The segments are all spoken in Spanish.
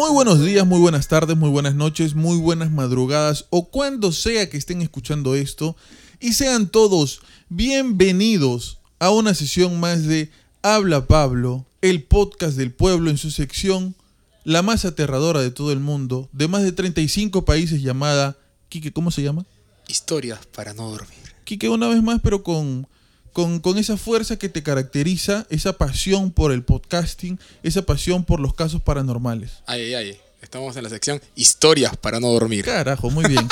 Muy buenos días, muy buenas tardes, muy buenas noches, muy buenas madrugadas o cuando sea que estén escuchando esto. Y sean todos bienvenidos a una sesión más de Habla Pablo, el podcast del pueblo en su sección, la más aterradora de todo el mundo, de más de 35 países llamada... Quique, ¿cómo se llama? Historias para no dormir. Quique, una vez más, pero con esa fuerza que te caracteriza, esa pasión por el podcasting, esa pasión por los casos paranormales. Ay, estamos en la sección Historias para no dormir. Carajo, muy bien.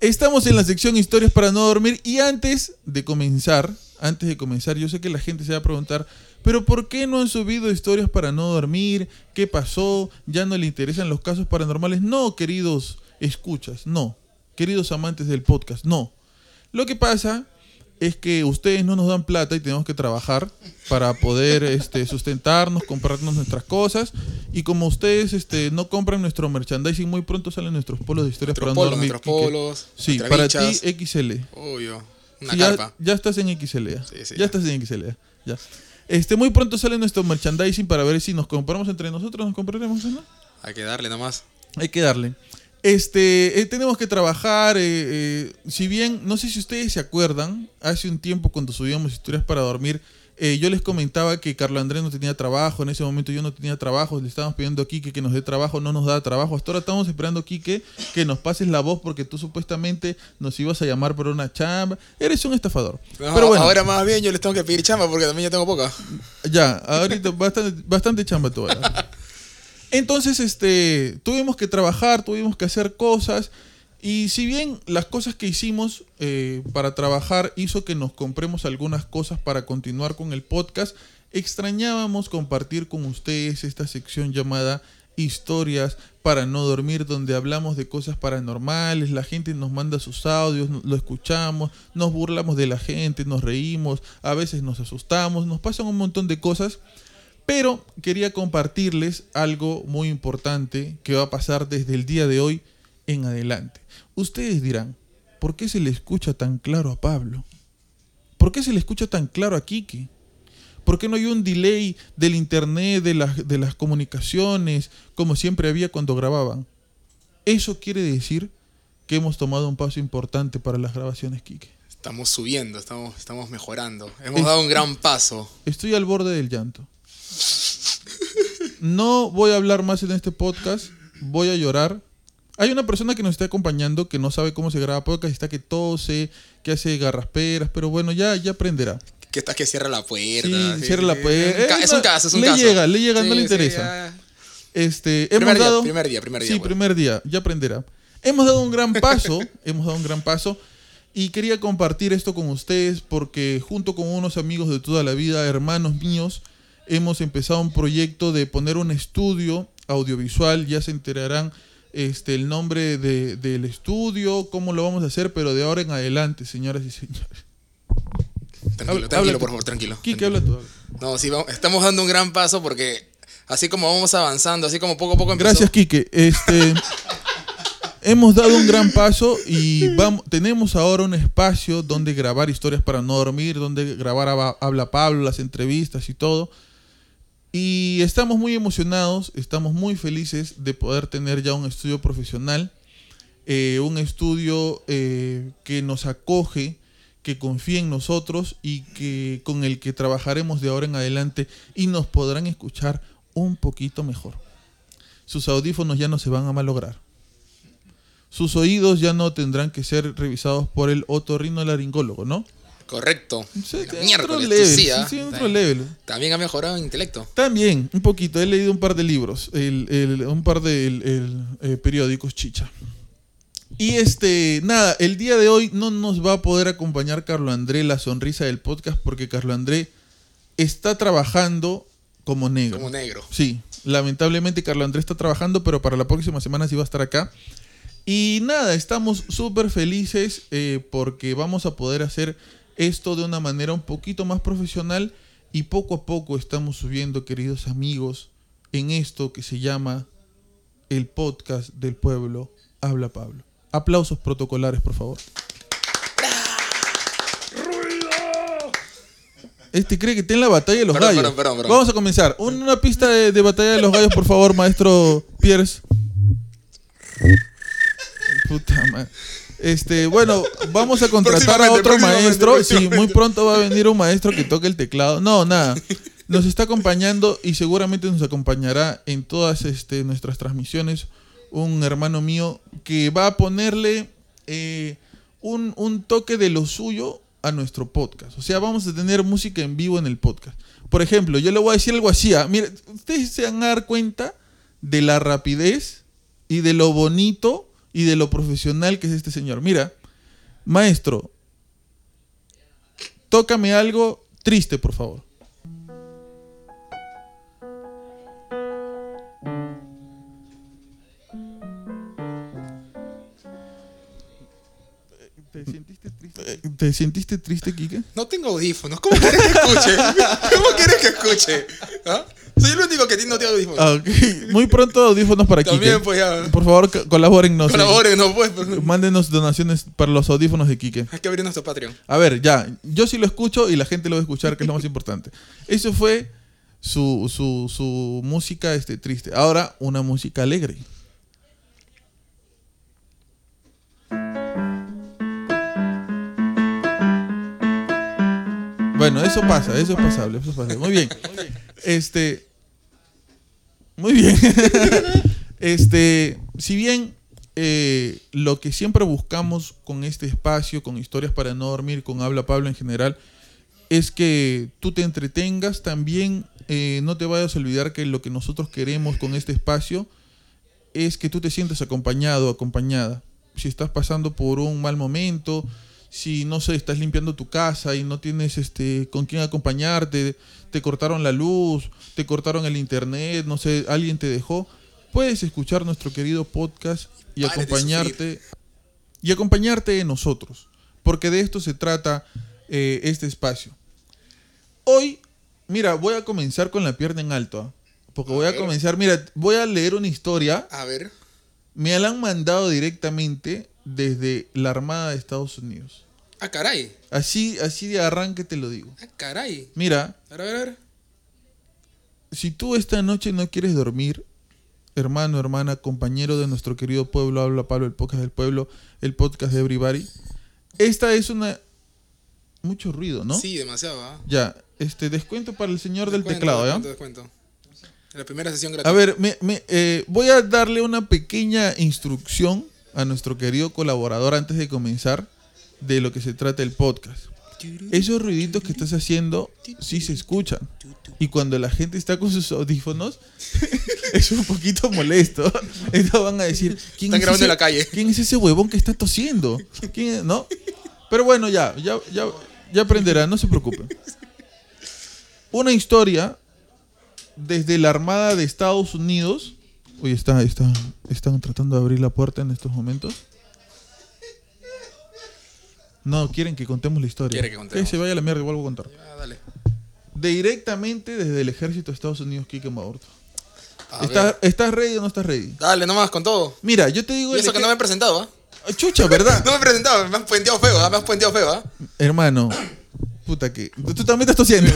Estamos en la sección Historias para no dormir y antes de comenzar, yo sé que la gente se va a preguntar, pero ¿por qué no han subido Historias para no dormir? ¿Qué pasó? ¿Ya no le interesan los casos paranormales? No, queridos escuchas, no. Queridos amantes del podcast, no. Lo que pasa es que ustedes no nos dan plata y tenemos que trabajar para poder sustentarnos, comprarnos nuestras cosas. Y como ustedes no compran nuestro merchandising, muy pronto salen nuestros polos de historias para no dormir. Sí, para ti XL. Obvio, una carpa. Ya estás en XL. Sí, ya estás en XL. Ya. Muy pronto sale nuestro merchandising para ver si nos compramos entre nosotros, nos compraremos, ¿no? Hay que darle nomás. Hay que darle. Tenemos que trabajar, si bien, no sé si ustedes se acuerdan, hace un tiempo cuando subíamos Historias para dormir, yo les comentaba que Carlos Andrés no tenía trabajo, en ese momento yo no tenía trabajo, le estábamos pidiendo a Quique que nos dé trabajo, no nos da trabajo, hasta ahora estamos esperando, Quique, que nos pases la voz porque tú supuestamente nos ibas a llamar por una chamba, eres un estafador. No, pero bueno, ahora más bien yo les tengo que pedir chamba porque también ya tengo poca. Ya, ahorita bastante chamba todavía. Entonces, tuvimos que trabajar, tuvimos que hacer cosas y si bien las cosas que hicimos para trabajar hizo que nos compremos algunas cosas para continuar con el podcast, extrañábamos compartir con ustedes esta sección llamada Historias para no dormir, donde hablamos de cosas paranormales, la gente nos manda sus audios, lo escuchamos, nos burlamos de la gente, nos reímos, a veces nos asustamos, nos pasan un montón de cosas. Pero quería compartirles algo muy importante que va a pasar desde el día de hoy en adelante. Ustedes dirán, ¿por qué se le escucha tan claro a Pablo? ¿Por qué se le escucha tan claro a Quique? ¿Por qué no hay un delay del internet, de las comunicaciones, como siempre había cuando grababan? Eso quiere decir que hemos tomado un paso importante para las grabaciones, Quique. Estamos subiendo, estamos mejorando. Hemos dado un gran paso. Estoy al borde del llanto. No voy a hablar más en este podcast. Voy a llorar. Hay una persona que nos está acompañando que no sabe cómo se graba podcast. Está que tose, que hace garrasperas. Pero bueno, ya aprenderá. Que está que cierra la puerta. Sí, cierra la puerta. Es un caso. Le llega, sí, no le interesa. Sí, primer día. Sí, bueno. Primer día, ya aprenderá. Hemos dado un gran paso. Y quería compartir esto con ustedes porque junto con unos amigos de toda la vida, hermanos míos, hemos empezado un proyecto de poner un estudio audiovisual. Ya se enterarán el nombre del estudio, cómo lo vamos a hacer, pero de ahora en adelante, señoras y señores. Tranquilo, por favor, tranquilo. Quique, habla tú. No, sí, estamos dando un gran paso porque así como vamos avanzando, así como poco a poco empezó... Gracias, Quique. Hemos dado un gran paso y tenemos ahora un espacio donde grabar Historias para no dormir, donde grabar Habla Pablo, las entrevistas y todo. Y estamos muy emocionados, estamos muy felices de poder tener ya un estudio profesional, un estudio que nos acoge, que confía en nosotros y que con el que trabajaremos de ahora en adelante y nos podrán escuchar un poquito mejor. Sus audífonos ya no se van a malograr. Sus oídos ya no tendrán que ser revisados por el otorrinolaringólogo, ¿no? Correcto. Otro level. También ha mejorado el intelecto. También, un poquito. He leído un par de libros, un par de periódicos chicha. Y nada, el día de hoy no nos va a poder acompañar Carlos André, la sonrisa del podcast, porque Carlos André está trabajando como negro. Como negro. Sí, lamentablemente Carlos André está trabajando, pero para la próxima semana sí va a estar acá. Y nada, estamos súper felices porque vamos a poder hacer esto de una manera un poquito más profesional y poco a poco estamos subiendo, queridos amigos, en esto que se llama el podcast del pueblo Habla Pablo. Aplausos protocolares, por favor. ¡Ruido! Cree que está en la batalla de los gallos. Perdón. Vamos a comenzar. Una pista de batalla de los gallos, por favor, maestro Pierce. Puta madre. Bueno, vamos a contratar a otro maestro. Sí, muy pronto va a venir un maestro que toque el teclado. No, nada. Nos está acompañando y seguramente nos acompañará en todas nuestras transmisiones un hermano mío que va a ponerle un toque de lo suyo a nuestro podcast. O sea, vamos a tener música en vivo en el podcast. Por ejemplo, yo le voy a decir algo así. Mira, ustedes se van a dar cuenta de la rapidez y de lo bonito y de lo profesional que es este señor. Mira, maestro, tócame algo triste, por favor. ¿Te sentiste triste? ¿Te sentiste triste, Quique? No tengo audífonos. ¿Cómo quieres que escuche? ¿Cómo quieres que escuche? ¿Ah? Soy el único que no tiene audífonos. Ah, okay. Muy pronto audífonos para Quique. También, pues ya. Por favor, colabórennos. Colabórennos, pues. Mándenos donaciones para los audífonos de Quique. Hay que abrir nuestro Patreon. A ver, ya. Yo sí lo escucho y la gente lo va a escuchar, que es lo más importante. Eso fue su música triste. Ahora, una música alegre. Bueno, eso pasa, eso es pasable, eso es pasable. Muy bien. Muy bien. Si bien lo que siempre buscamos con este espacio, con Historias para no dormir, con Habla Pablo en general, es que tú te entretengas también. No te vayas a olvidar que lo que nosotros queremos con este espacio es que tú te sientas acompañado, acompañada. Si estás pasando por un mal momento, si, no sé, estás limpiando tu casa y no tienes con quién acompañarte, te cortaron la luz, te cortaron el internet, no sé, alguien te dejó, puedes escuchar nuestro querido podcast y acompañarte de nosotros, porque de esto se trata este espacio. Hoy, mira, voy a comenzar con la pierna en alto, porque voy a leer una historia. A ver. Me la han mandado directamente desde la Armada de Estados Unidos. Ah, caray. Así de arranque te lo digo. Ah, caray. Mira. A ver. Si tú esta noche no quieres dormir, hermano, hermana, compañero de nuestro querido pueblo, Habla Pablo, el podcast del pueblo, el podcast de Everybody. Esta es una... Mucho ruido, ¿no? Sí, demasiado, ¿eh? Ya, descuento para el señor del teclado, ¿ya? Descuento. La primera sesión gratuita. A ver, voy a darle una pequeña instrucción a nuestro querido colaborador antes de comenzar de lo que se trata el podcast. Esos ruiditos que estás haciendo sí se escuchan. Y cuando la gente está con sus audífonos es un poquito molesto. Entonces van a decir, están grabando en la calle. ¿Quién es ese huevón que está tosiendo? ¿Quién? ¿No? Pero bueno, ya aprenderán, no se preocupen. Una historia desde la Armada de Estados Unidos. Uy, están tratando de abrir la puerta en estos momentos. No, quieren que contemos la historia. Quieren que contemos. Que se vaya a la mierda, vuelvo a contar. Ya, dale. Directamente desde el ejército de Estados Unidos, Quique Maburto. ¿Estás ready o no estás ready? Dale, nomás, con todo. Mira, yo te digo... Y eso que no me he presentado, ¿ah? ¿Eh? Chucha, ¿verdad? No me he presentado, me has puenteado feo, ¿ah? Hermano... Puta que... Tú también estás tosiendo.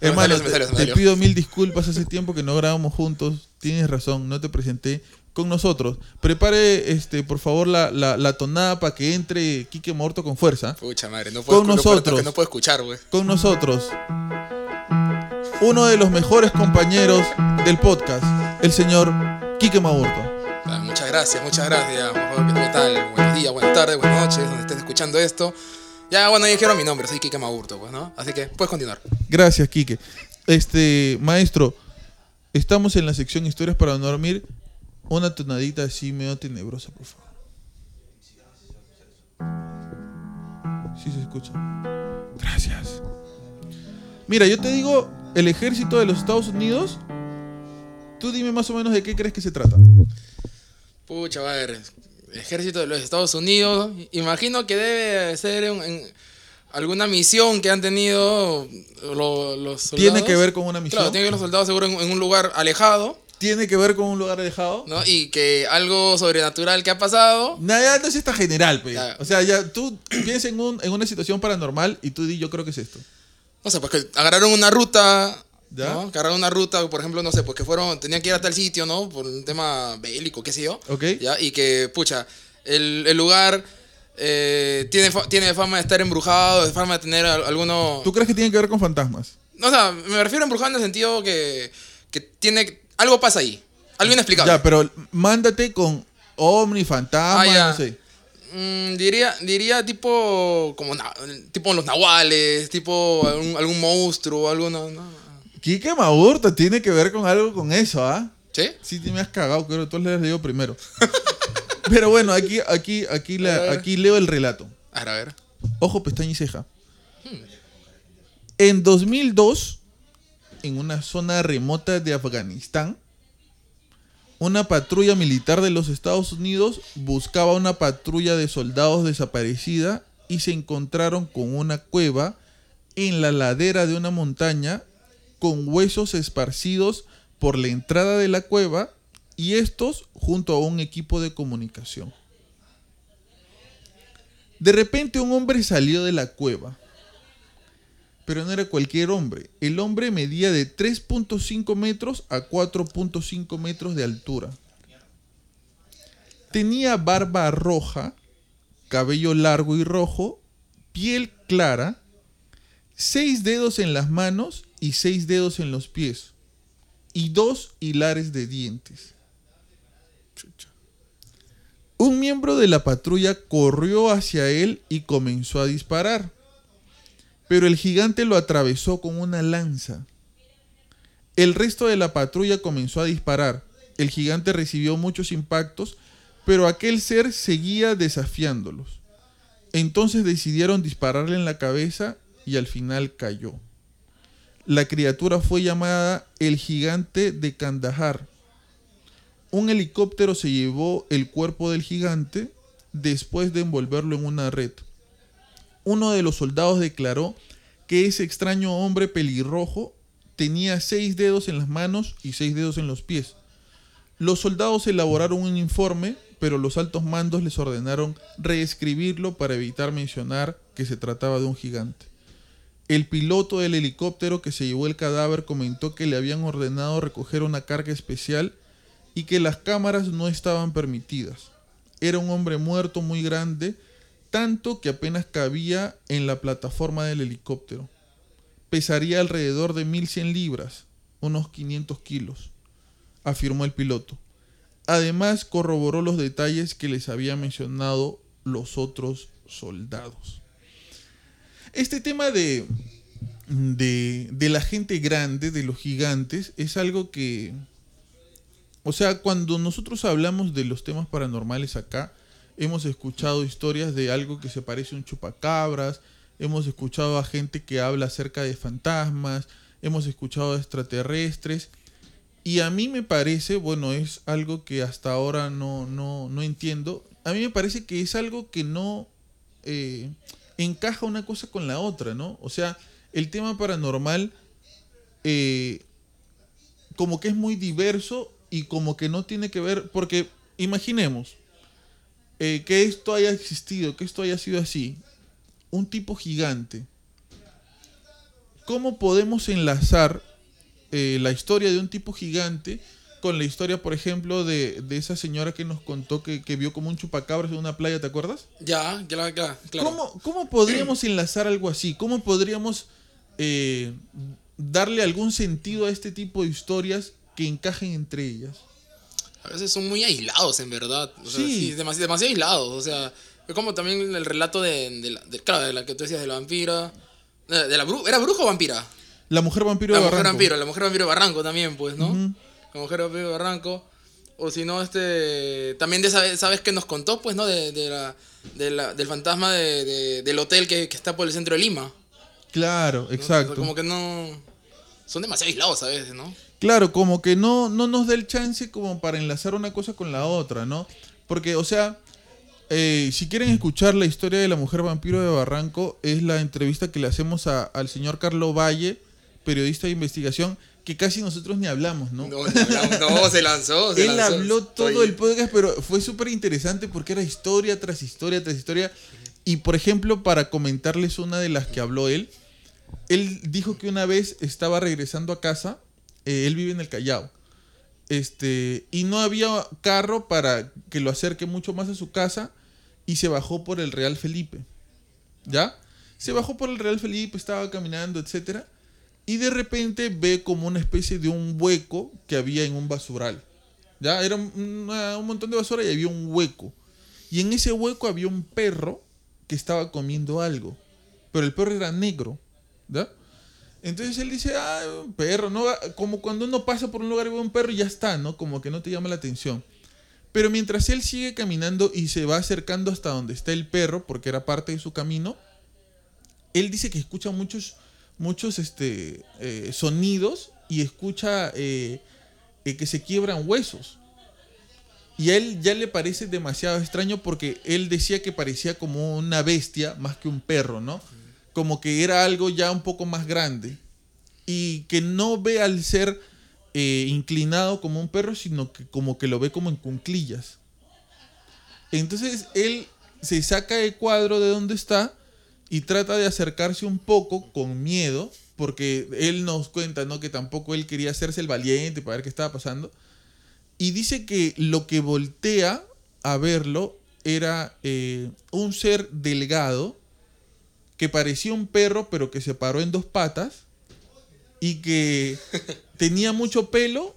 Hermano, te pido mil disculpas. Hace tiempo que no grabamos juntos. Tienes razón, no te presenté con nosotros. Prepare, por favor, la tonada para que entre Quique Morto con fuerza. Pucha madre, no puedo escuchar, güey. Con nosotros, uno de los mejores compañeros del podcast, el señor Quique Maburto. Muchas gracias. ¿Qué tal? Buenos días, buenas tardes, buenas noches, donde estés escuchando esto. Ya, bueno, ya dijeron mi nombre, soy Quique Maburto, pues, ¿no? Así que puedes continuar. Gracias, Quique. Maestro, estamos en la sección Historias para no dormir. Una tonadita así medio tenebrosa, por favor. Sí se escucha. Gracias. Mira, yo te digo, el ejército de los Estados Unidos, tú dime más o menos de qué crees que se trata. Pucha, va a ver... Ejército de los Estados Unidos, imagino que debe ser alguna misión que han tenido los soldados. Tiene que ver con una misión. Claro, tiene que ver los soldados seguro en un lugar alejado. Tiene que ver con un lugar alejado, ¿no? Y que algo sobrenatural que ha pasado. Nada, no es esta general, pues. O sea, ya tú piensa en una situación paranormal y tú di, yo creo que es esto. O sea, pues que agarraron una ruta ¿no? Cargar una ruta, por ejemplo, no sé, pues que fueron, tenían que ir a tal sitio, ¿no? Por un tema bélico, qué sé yo. Okay. ¿Ya? Y que, pucha, el lugar tiene fama de estar embrujado, de fama de tener alguno... ¿Tú crees que tiene que ver con fantasmas? O sea, me refiero a embrujado en el sentido que tiene... Algo pasa ahí, algo inexplicable. Ya, pero mándate con ovni, fantasma, no sé. Diría tipo como tipo los nahuales, tipo algún monstruo, algo no. Quique Maburto tiene que ver con algo con eso, ¿ah? ¿Sí? Sí, te me has cagado, creo que tú le has leído primero. Pero bueno, aquí leo el relato. A ver. Ojo, pestaña y ceja. En 2002, en una zona remota de Afganistán, una patrulla militar de los Estados Unidos buscaba una patrulla de soldados desaparecida y se encontraron con una cueva en la ladera de una montaña con huesos esparcidos por la entrada de la cueva y estos junto a un equipo de comunicación. De repente un hombre salió de la cueva, pero no era cualquier hombre. El hombre medía de 3.5 metros a 4.5 metros de altura. Tenía barba roja, cabello largo y rojo, piel clara, 6 dedos en las manos y 6 dedos en los pies, y 2 hilares de dientes. Un miembro de la patrulla corrió hacia él y comenzó a disparar, pero el gigante lo atravesó con una lanza. El resto de la patrulla comenzó a disparar. El gigante recibió muchos impactos, pero aquel ser seguía desafiándolos. Entonces decidieron dispararle en la cabeza y al final cayó. La criatura fue llamada el gigante de Kandahar. Un helicóptero se llevó el cuerpo del gigante después de envolverlo en una red. Uno de los soldados declaró que ese extraño hombre pelirrojo tenía 6 dedos en las manos y 6 dedos en los pies. Los soldados elaboraron un informe, pero los altos mandos les ordenaron reescribirlo para evitar mencionar que se trataba de un gigante. El piloto del helicóptero que se llevó el cadáver comentó que le habían ordenado recoger una carga especial y que las cámaras no estaban permitidas. Era un hombre muerto muy grande, tanto que apenas cabía en la plataforma del helicóptero. Pesaría alrededor de 1.100 libras, unos 500 kilos, afirmó el piloto. Además, corroboró los detalles que les había mencionado los otros soldados. Este tema de la gente grande, de los gigantes, es algo que... O sea, cuando nosotros hablamos de los temas paranormales acá, hemos escuchado historias de algo que se parece a un chupacabras, hemos escuchado a gente que habla acerca de fantasmas, hemos escuchado a extraterrestres, y a mí me parece, bueno, es algo que hasta ahora no entiendo, a mí me parece que es algo que no encaja una cosa con la otra, ¿no? O sea, el tema paranormal como que es muy diverso y como que no tiene que ver, porque imaginemos, que esto haya existido, que esto haya sido así, un tipo gigante. ¿Cómo podemos enlazar la historia de un tipo gigante con la historia, por ejemplo, de esa señora que nos contó que vio como un chupacabras en una playa, ¿te acuerdas? Ya, claro. ¿Cómo podríamos enlazar algo así? ¿Cómo podríamos darle algún sentido a este tipo de historias que encajen entre ellas? A veces son muy aislados, en verdad. O sea, sí, demasiado aislados. O sea, es como también el relato de la que tú decías, de la vampira. ¿Era bruja o vampira? La mujer vampiro de Barranco. La mujer vampiro de Barranco también, pues, ¿no? Uh-huh. La mujer vampiro de Barranco. O si no, también de esa vez que nos contó, pues, ¿no? Del fantasma del hotel que está por el centro de Lima. Claro, exacto. ¿No? O sea, como que no... Son demasiado aislados a veces, ¿no? Claro, como que no nos da el chance como para enlazar una cosa con la otra, ¿no? Porque, o sea, si quieren escuchar la historia de la mujer vampiro de Barranco, es la entrevista que le hacemos al señor Carlos Valle, periodista de investigación, que casi nosotros ni hablamos, ¿no? No, se lanzó. Él habló todo el podcast, pero fue súper interesante porque era historia tras historia tras historia. Y, por ejemplo, para comentarles una de las que habló él, Él dijo que una vez estaba regresando a casa, él vive en el Callao, y no había carro para que lo acerque mucho más a su casa, y se bajó por el Real Felipe, ¿ya? Se bajó por el Real Felipe, estaba caminando, etcétera, y de repente ve como una especie de un hueco que había en un basural, ¿ya? Era un montón de basura y había un hueco. Y en ese hueco había un perro que estaba comiendo algo, pero el perro era negro, ¿ya? Entonces él dice, un perro, ¿no? Como cuando uno pasa por un lugar y ve un perro y ya está, ¿no? Como que no te llama la atención. Pero mientras él sigue caminando y se va acercando hasta donde está el perro, porque era parte de su camino, él dice que escucha muchos sonidos y escucha que se quiebran huesos. Y a él ya le parece demasiado extraño porque él decía que parecía como una bestia más que un perro, ¿no? Como que era algo ya un poco más grande. Y que no ve al ser inclinado como un perro, sino que como que lo ve como en cunclillas. Entonces él se saca el cuadro de donde está y trata de acercarse un poco con miedo, porque él nos cuenta, ¿no?, que tampoco él quería hacerse el valiente para ver qué estaba pasando. Y dice que lo que voltea a verlo era un ser delgado que parecía un perro pero que se paró en dos patas y que tenía mucho pelo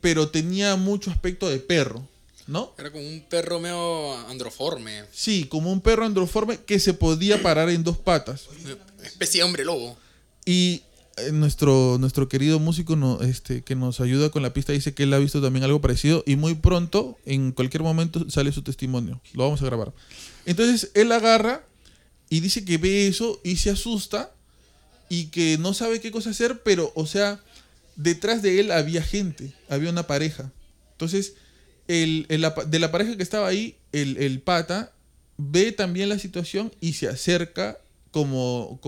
pero tenía mucho aspecto de perro, ¿no? Era como un perro medio androforme. Sí, como un perro androforme que se podía parar en dos patas. Una especie de hombre lobo. Y nuestro querido músico que nos ayuda con la pista dice que él ha visto también algo parecido y muy pronto, en cualquier momento, sale su testimonio. Lo vamos a grabar. Entonces él agarra y dice que ve eso y se asusta y que no sabe qué cosa hacer, pero, o sea, detrás de él había gente, había una pareja. Entonces, de la pareja que estaba ahí, el pata ve también la situación y se acerca como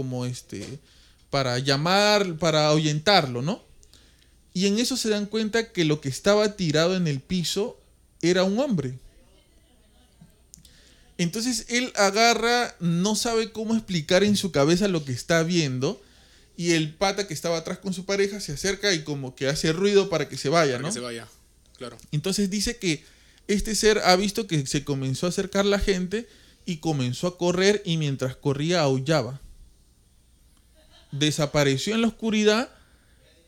para llamar, para ahuyentarlo, ¿no? Y en eso se dan cuenta que lo que estaba tirado en el piso era un hombre. Entonces él agarra, no sabe cómo explicar en su cabeza lo que está viendo, y el pata que estaba atrás con su pareja se acerca y como que hace ruido para que se vaya, ¿no? Para que se vaya, claro. Entonces dice que este ser ha visto que se comenzó a acercar la gente y comenzó a correr, y mientras corría aullaba. Desapareció en la oscuridad.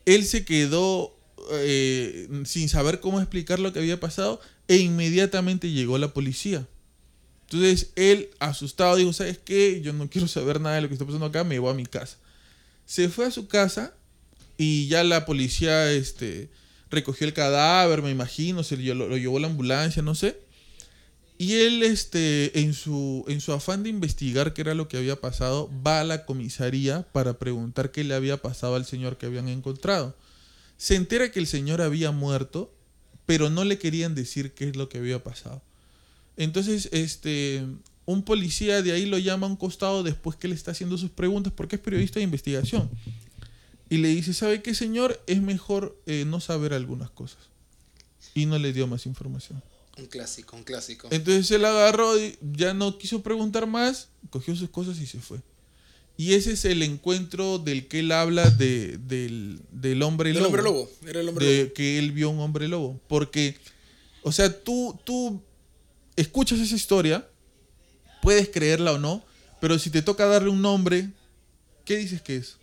Él se quedó sin saber cómo explicar lo que había pasado, e inmediatamente llegó la policía. Entonces él, asustado, dijo, ¿sabes qué? Yo no quiero saber nada de lo que está pasando acá, me voy a mi casa. Se fue a su casa y ya la policía recogió el cadáver, me imagino, lo llevó a la ambulancia, no sé. Y él, en su afán de investigar qué era lo que había pasado, va a la comisaría para preguntar qué le había pasado al señor que habían encontrado. Se entera que el señor había muerto, pero no le querían decir qué es lo que había pasado. Entonces, un policía de ahí lo llama a un costado después que le está haciendo sus preguntas, porque es periodista de investigación. Y le dice, ¿sabe qué, señor? Es mejor no saber algunas cosas. Y no le dio más información. Un clásico. Entonces él agarró, ya no quiso preguntar más, cogió sus cosas y se fue. Y ese es el encuentro del que él habla del hombre lobo. El hombre lobo, era el hombre lobo. Que él vio un hombre lobo. Porque, o sea, tú escuchas esa historia, puedes creerla o no, pero si te toca darle un nombre, ¿qué dices que es?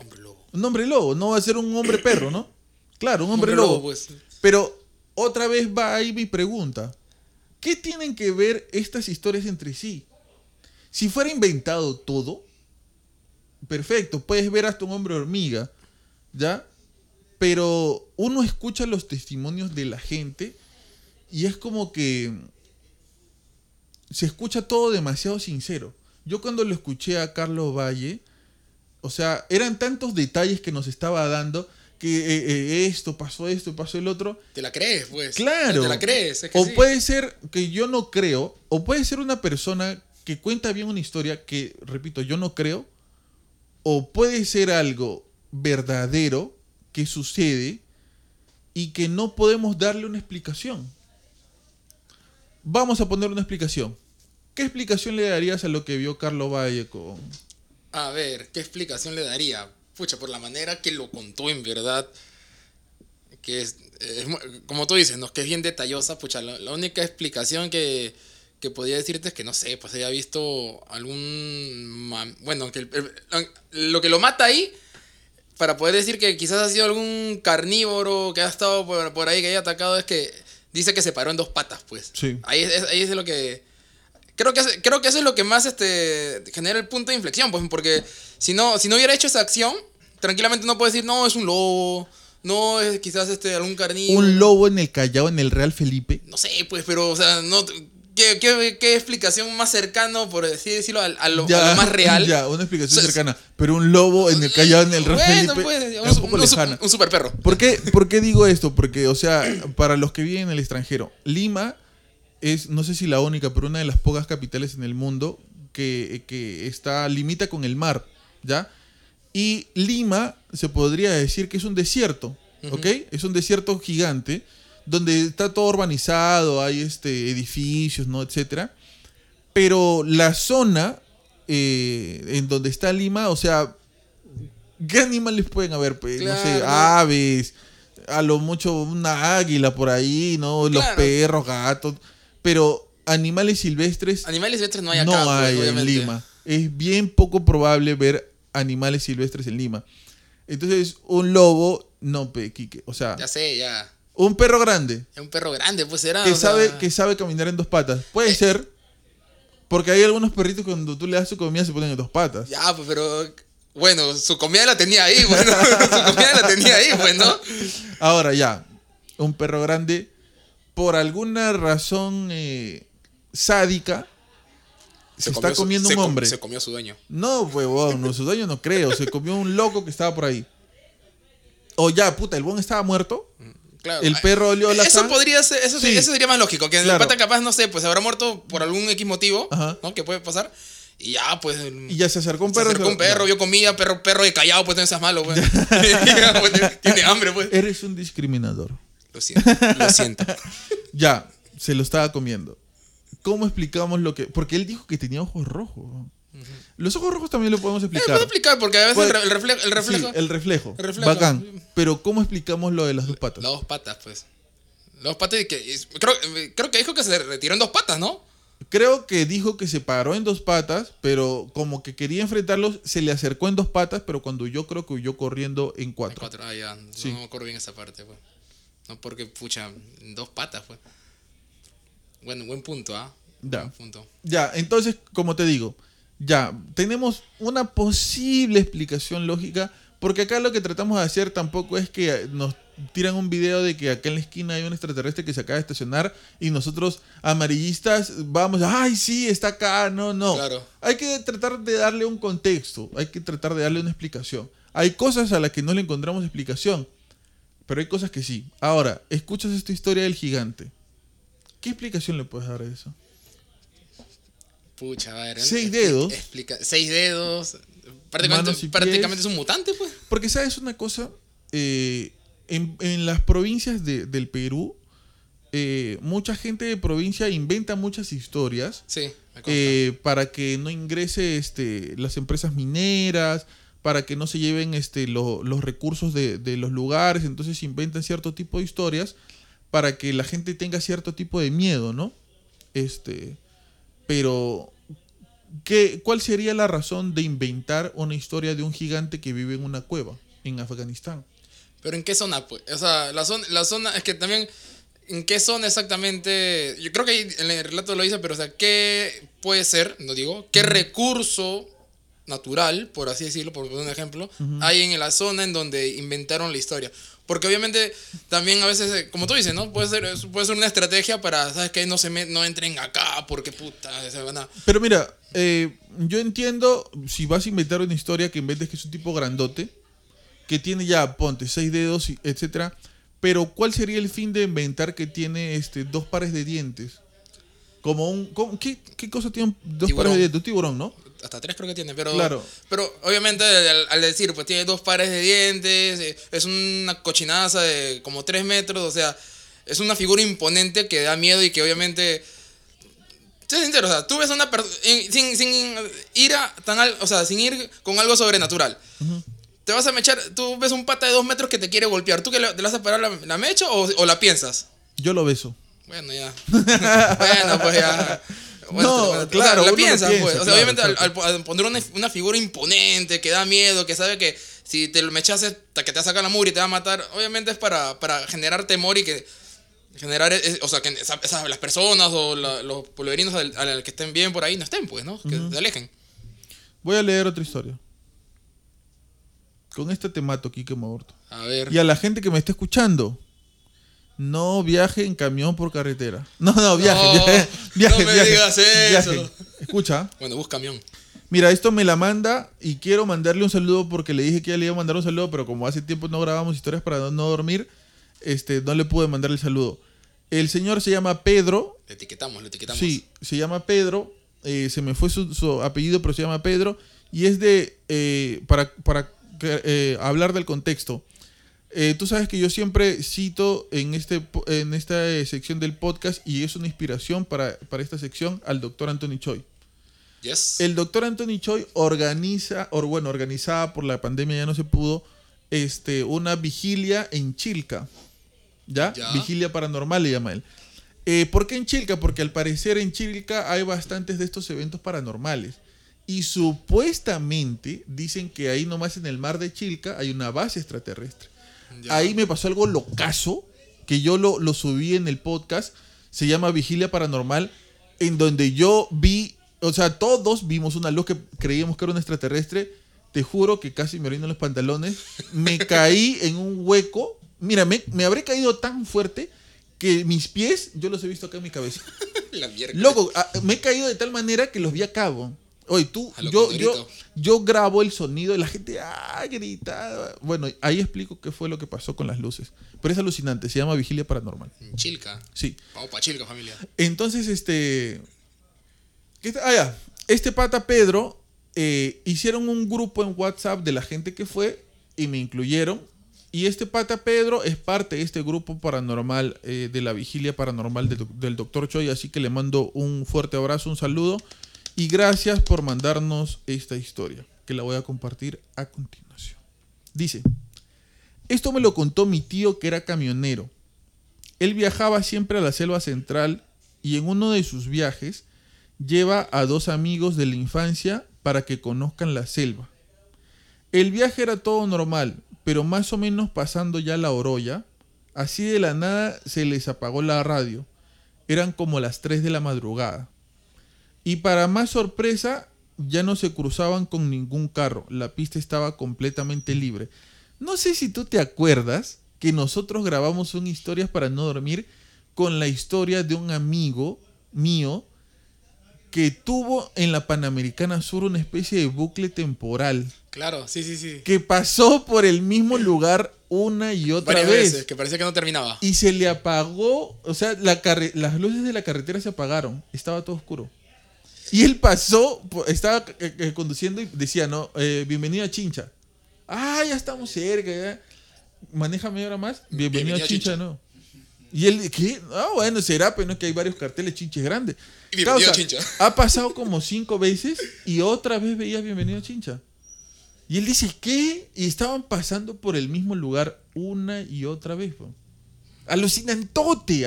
Hombre lobo. Un hombre lobo, no va a ser un hombre perro, ¿no? Claro, un hombre lobo. Pues. Pero otra vez va ahí mi pregunta. ¿Qué tienen que ver estas historias entre sí? Si fuera inventado todo, perfecto, puedes ver hasta un hombre hormiga, ¿ya? Pero uno escucha los testimonios de la gente y es como que se escucha todo demasiado sincero. Yo cuando lo escuché a Carlos Valle, o sea, eran tantos detalles que nos estaba dando, que esto, pasó el otro. Te la crees, pues. Claro. Te la crees. Es que o sí. Puede ser que yo no creo, o puede ser una persona que cuenta bien una historia que, repito, yo no creo, o puede ser algo verdadero que sucede y que no podemos darle una explicación. Vamos a poner una explicación. ¿Qué explicación le darías a lo que vio Carlos Valle con A ver, ¿qué explicación le daría? Pucha, por la manera que lo contó, en verdad, que es como tú dices, ¿no?, que es bien detallosa. Pucha, la única explicación que podía decirte es que, no sé, pues haya visto algún... Bueno, que lo que lo mata ahí, para poder decir que quizás ha sido algún carnívoro que ha estado por ahí, que haya atacado, es que dice que se paró en dos patas, pues. Sí. Ahí es lo que... Creo que eso es lo que más genera el punto de inflexión, pues, porque si no hubiera hecho esa acción, tranquilamente no puede decir, no, es un lobo, no, es quizás algún carnívoro. Un lobo en el Callao, en el Real Felipe. No sé, pues, pero, o sea, no... ¿Qué explicación más cercana, por así decirlo, a lo más real? Ya, una explicación cercana. Pero un lobo en el Callao, en el Real Felipe, pues, es un poco lejana. Un super perro. ¿Por qué digo esto? Porque, o sea, para los que viven en el extranjero, Lima es, no sé si la única, pero una de las pocas capitales en el mundo que limita con el mar, ¿ya? Y Lima se podría decir que es un desierto, ¿ok? Uh-huh. Es un desierto gigante, donde está todo urbanizado, hay edificios, ¿no?, etcétera. Pero la zona en donde está Lima, o sea, ¿qué animales pueden haber? Pues, claro. No sé, aves, a lo mucho una águila por ahí, ¿no? Claro. Los perros, gatos, pero animales silvestres no hay acá. No hay, pues, en Lima. Es bien poco probable ver animales silvestres en Lima. Entonces, un lobo, no, Quique, o sea... Ya sé. Un perro grande, pues era... Que sabe caminar en dos patas. Puede ser, porque hay algunos perritos que cuando tú le das su comida se ponen en dos patas. Ya, pues, pero... Bueno, su comida la tenía ahí, pues, ¿no? Ahora, ya. Un perro grande, por alguna razón sádica, se está comiendo un hombre. Se comió a su dueño. No, huevón, su dueño no creo. Se comió un loco que estaba por ahí. O ya, puta, el huevón estaba muerto. Claro, el perro olió la sangre. Eso sería más lógico. Que claro. El pata capaz, no sé, pues habrá muerto por algún X motivo, ¿no?, que puede pasar. Y ya, pues... Y ya se acercó un perro. Vio comida, perro de Callao, pues no seas malo, pues. Tiene hambre, pues. Eres un discriminador. Lo siento. Ya, se lo estaba comiendo. ¿Cómo explicamos lo que...? Porque él dijo que tenía ojos rojos. Uh-huh. Los ojos rojos también lo podemos explicar. Puedo explicar, porque a veces el reflejo... Sí, el reflejo. Bacán. Pero ¿cómo explicamos lo de las dos patas? Las dos patas, pues. Las dos patas que... Creo que dijo que se retiró en dos patas, ¿no? Creo que dijo que se paró en dos patas, pero como que quería enfrentarlos, se le acercó en dos patas, pero cuando yo creo que huyó corriendo en cuatro. En cuatro, ya. Sí. No me acuerdo bien esa parte, pues. No, porque, pucha, en dos patas, pues. Bueno, buen punto, ¿ah? Ya. Buen punto. Ya, entonces, como te digo, ya, tenemos una posible explicación lógica, porque acá lo que tratamos de hacer tampoco es que nos tiran un video de que acá en la esquina hay un extraterrestre que se acaba de estacionar y nosotros, amarillistas, vamos, ¡ay, sí, está acá! No. Claro. Hay que tratar de darle un contexto, hay que tratar de darle una explicación. Hay cosas a las que no le encontramos explicación, pero hay cosas que sí. Ahora, escuchas esta historia del gigante. ¿Qué explicación le puedes dar a eso? Pucha, a ver... 6 dedos. Explica, 6 dedos... Prácticamente es un mutante, pues. Porque, ¿sabes una cosa? En las provincias del Perú, mucha gente de provincia inventa muchas historias. Sí, para que no ingrese las empresas mineras, para que no se lleven los recursos de los lugares. Entonces inventan cierto tipo de historias para que la gente tenga cierto tipo de miedo, ¿no? Pero... ¿Cuál sería la razón de inventar una historia de un gigante que vive en una cueva en Afganistán? ¿Pero en qué zona, pues? O sea, la zona es que también... ¿En qué zona exactamente? Yo creo que en el relato lo dice, pero o sea, ¿qué puede ser? No digo, ¿qué recurso natural, por así decirlo, por un ejemplo, hay en la zona en donde inventaron la historia? Porque obviamente también a veces, como tú dices, ¿no? Puede ser una estrategia para, ¿sabes qué? No entren acá porque puta, se van a... Pero mira, yo entiendo, si vas a inventar una historia, que inventes que es un tipo grandote, que tiene ya, ponte, 6 dedos, etcétera. Pero ¿cuál sería el fin de inventar que tiene 2 pares de dientes? Como un... ¿Qué cosa tiene 2 pares de dientes? Un tiburón, ¿no? Hasta 3 creo que tiene, pero claro. Pero obviamente al decir, pues tiene 2 pares de dientes, es una cochinaza de como 3 metros, o sea, es una figura imponente que da miedo y que obviamente Soy sincero, o sea, tú ves a una persona sin ir a tan al, o sea, sin ir con algo sobrenatural. Uh-huh. Te vas a mechar, tú ves un pata de 2 metros que te quiere golpear, ¿tú que le vas a parar la mecha o la piensas? Yo lo beso. Bueno, ya. Bueno, pues ya. Bueno, no, claro, o sea, la piensas, pues. Claro, o sea, obviamente al poner una figura imponente que da miedo, que sabe que si te lo mechas hasta que te saca la mugre y te va a matar, obviamente es para generar temor y que generar, o sea, que las personas o los polverinos al que estén bien por ahí no estén, pues, ¿no? Que uh-huh. se alejen. Voy a leer otra historia. Con este temato, Quique Maburto. A ver. Y a la gente que me está escuchando. No viaje en camión por carretera. No, viaje. Escucha. Bueno, bus camión. Mira, esto me la manda y quiero mandarle un saludo porque le dije que ya le iba a mandar un saludo, pero como hace tiempo no grabamos historias para no dormir, no le pude mandar el saludo. El señor se llama Pedro. Lo etiquetamos. Sí, se llama Pedro. Se me fue su apellido, pero se llama Pedro. Y es de... para hablar del contexto. Tú sabes que yo siempre cito en esta sección del podcast, y es una inspiración para esta sección, al doctor Anthony Choi. Yes. El doctor Anthony Choi organizaba, por la pandemia ya no se pudo, una vigilia en Chilca. ¿Ya? Vigilia paranormal le llama él. ¿Por qué en Chilca? Porque al parecer en Chilca hay bastantes de estos eventos paranormales. Y supuestamente dicen que ahí nomás en el mar de Chilca hay una base extraterrestre. Ya. Ahí me pasó algo locazo que yo lo subí en el podcast. Se llama Vigilia Paranormal, en donde yo vi, o sea, todos vimos una luz que creíamos que era un extraterrestre. Te juro que casi me orino en los pantalones. Me caí en un hueco. Mira, me habré caído tan fuerte que mis pies, yo los he visto acá en mi cabeza. La mierda. Loco, me he caído de tal manera que los vi a cabo. Oye, tú, yo grabo el sonido y la gente grita. Bueno, ahí explico qué fue lo que pasó con las luces. Pero es alucinante, se llama Vigilia Paranormal. Chilca. Sí. Vamos para Chilca, familia. Entonces, este pata Pedro, hicieron un grupo en WhatsApp de la gente que fue y me incluyeron. Y este pata Pedro es parte de este grupo paranormal, de la Vigilia Paranormal del Dr. Choi. Así que le mando un fuerte abrazo, un saludo. Y gracias por mandarnos esta historia, que la voy a compartir a continuación. Dice, esto me lo contó mi tío que era camionero. Él viajaba siempre a la selva central y en uno de sus viajes lleva a 2 amigos de la infancia para que conozcan la selva. El viaje era todo normal, pero más o menos pasando ya la Oroya, así de la nada se les apagó la radio. Eran como las 3 de la madrugada. Y para más sorpresa, ya no se cruzaban con ningún carro. La pista estaba completamente libre. No sé si tú te acuerdas que nosotros grabamos un Historias para no dormir con la historia de un amigo mío que tuvo en la Panamericana Sur una especie de bucle temporal. Claro, sí. Que pasó por el mismo lugar una y otra vez. Que parecía que no terminaba. Y se le apagó, o sea, las luces de la carretera se apagaron. Estaba todo oscuro. Y él pasó, estaba conduciendo y decía, no, bienvenido a Chincha. Ah, ya estamos cerca, ya. Maneja media hora más, bienvenido a Chincha, ¿no? Y él, ¿qué? Ah, bueno, será, pero no es que hay varios carteles Chinches grandes. Bienvenido a Chincha. Ha pasado como 5 veces y otra vez veía bienvenido a Chincha. Y él dice, ¿qué? Y estaban pasando por el mismo lugar una y otra vez, po. Alucinantote.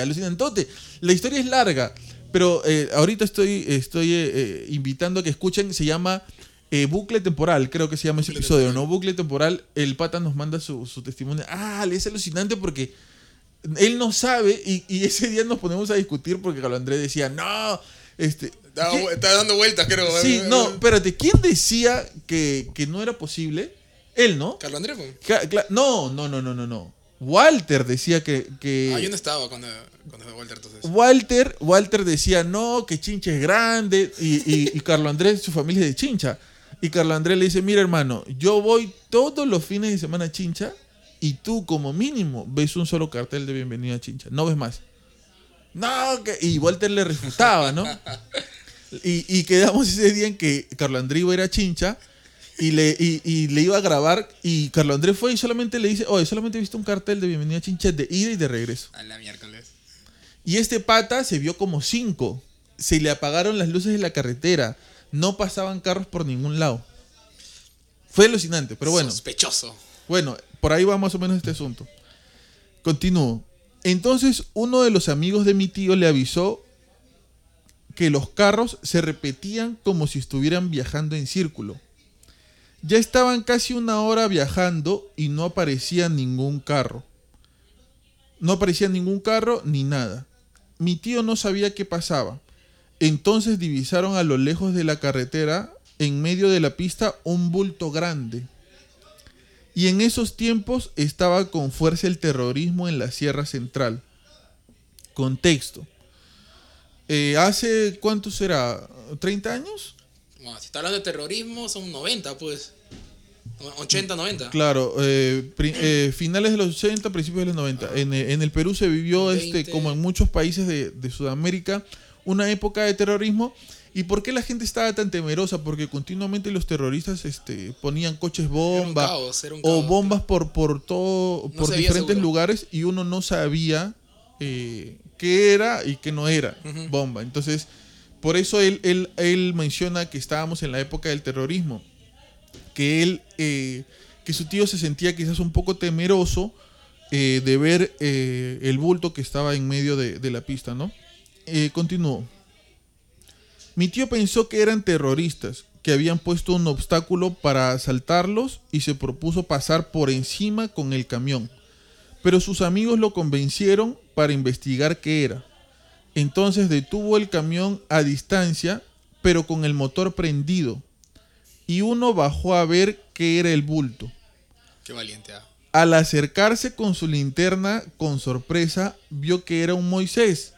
La historia es larga. Pero ahorita estoy invitando a que escuchen, se llama Bucle Temporal, creo que se llama ese episodio, ¿no? Bucle Temporal, el pata nos manda su testimonio. Ah, es alucinante porque él no sabe y ese día nos ponemos a discutir porque Carlos Andrés decía, no, estaba dando vueltas, creo. Sí, no, espérate, ¿quién decía que no era posible? Él, ¿no? Carlos Andrés. No. Walter decía que... Ah, yo no estaba cuando fue Walter entonces. Walter decía, no, que Chincha es grande. Y Carlos Andrés, su familia es de Chincha. Y Carlos Andrés le dice, mira hermano, yo voy todos los fines de semana a Chincha y tú como mínimo ves un solo cartel de bienvenida a Chincha. No ves más. No, que... Y Walter le refutaba, ¿no? Y quedamos ese día en que Carlos Andrés iba a ir a Chincha. Y le iba a grabar. Y Carlos Andrés fue y solamente le dice, oye, solamente he visto un cartel de bienvenida a Chincha de ida y de regreso. A la miércoles. Y este pata se vio como 5. se le apagaron las luces de la carretera. No pasaban carros por ningún lado. Fue alucinante, pero bueno. Sospechoso. Bueno, por ahí va más o menos este asunto. Continúo. Entonces, uno de los amigos de mi tío le avisó que los carros se repetían como si estuvieran viajando en círculo. Ya estaban casi una hora viajando y no aparecía ningún carro. No aparecía ningún carro ni nada. Mi tío no sabía qué pasaba. Entonces divisaron a lo lejos de la carretera, en medio de la pista, un bulto grande. Y en esos tiempos estaba con fuerza el terrorismo en la Sierra Central. Contexto. ¿Hace cuánto será? ¿30 años? Bueno, si está hablando de terrorismo, son 90, pues. 80, 90. Claro, finales de los 80, principios de los 90. En el Perú se vivió, como en muchos países de Sudamérica, una época de terrorismo. ¿Y por qué la gente estaba tan temerosa? Porque continuamente los terroristas ponían coches bomba, era un caos, o bombas por diferentes lugares, y uno no sabía qué era y qué no era bomba. Entonces, por eso él menciona que estábamos en la época del terrorismo, que que su tío se sentía quizás un poco temeroso de ver el bulto que estaba en medio de la pista, ¿no? Continuó. Mi tío pensó que eran terroristas, que habían puesto un obstáculo para asaltarlos, y se propuso pasar por encima con el camión. Pero sus amigos lo convencieron para investigar qué era. Entonces detuvo el camión a distancia, pero con el motor prendido, y uno bajó a ver qué era el bulto. Qué valiente. Al acercarse con su linterna, con sorpresa, vio que era un Moisés.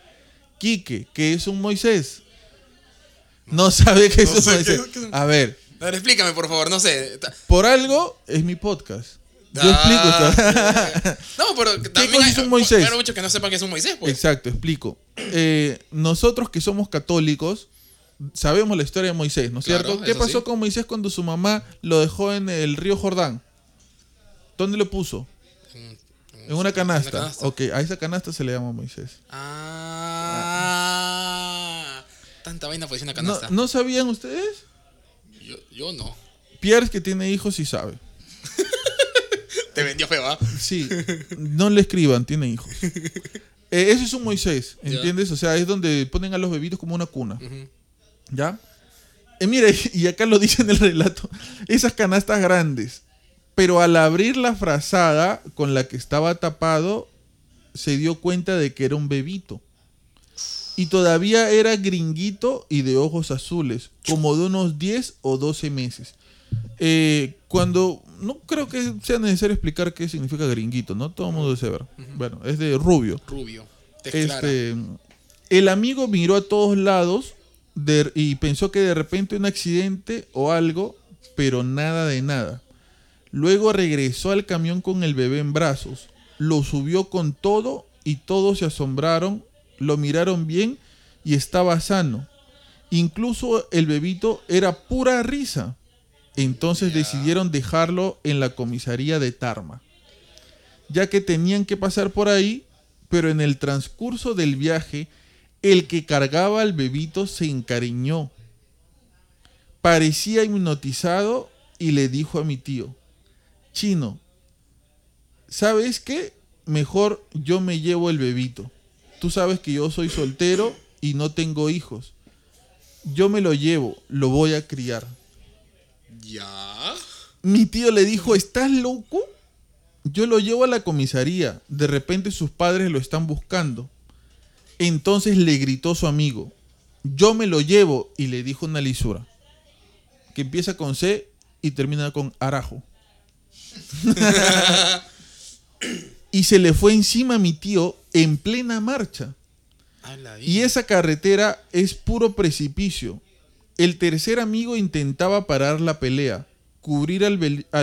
Quique, ¿qué es un Moisés? No sabe qué es un Moisés. A ver. A ver, explícame, por favor, no sé. Por algo es mi podcast. Yo explico esto. No, pero también es un Moisés. Claro, muchos que no sepan qué es un Moisés, pues. Exacto, explico. Nosotros que somos católicos sabemos la historia de Moisés, ¿no es cierto? ¿Qué pasó con Moisés cuando su mamá lo dejó en el río Jordán? ¿Dónde lo puso? En una canasta. Ok, a esa canasta se le llama Moisés. Tanta vaina parecía una canasta. ¿No sabían ustedes? Yo no. Pierre, que tiene hijos, sí sabe. Te vendió feo, ¿ah? Sí. No le escriban, tiene hijos. Eso es un Moisés, ¿entiendes? Yeah. O sea, es donde ponen a los bebitos como una cuna. Uh-huh. ¿Ya? Mira, y acá lo dice en el relato. Esas canastas grandes. Pero al abrir la frazada con la que estaba tapado, se dio cuenta de que era un bebito. Y todavía era gringuito y de ojos azules, como de unos 10 o 12 meses. Cuando... No creo que sea necesario explicar qué significa gringuito, ¿no? Todo el mundo debe saber. Bueno, es de rubio. Rubio. El amigo miró a todos lados y pensó que de repente un accidente o algo, pero nada de nada. Luego regresó al camión con el bebé en brazos. Lo subió con todo y todos se asombraron. Lo miraron bien y estaba sano. Incluso el bebito era pura risa. Entonces decidieron dejarlo en la comisaría de Tarma, ya que tenían que pasar por ahí, pero en el transcurso del viaje, el que cargaba al bebito se encariñó. Parecía hipnotizado y le dijo a mi tío: Chino, ¿sabes qué? Mejor yo me llevo el bebito. Tú sabes que yo soy soltero y no tengo hijos. Yo me lo llevo, lo voy a criar. ¿Ya? Mi tío le dijo: ¿Estás loco? Yo lo llevo a la comisaría. De repente sus padres lo están buscando. Entonces le gritó su amigo: Yo me lo llevo. Y le dijo una lisura que empieza con C y termina con Arajo. Y se le fue encima a mi tío en plena marcha. Y esa carretera es puro precipicio. El tercer amigo intentaba parar la pelea, cubrir al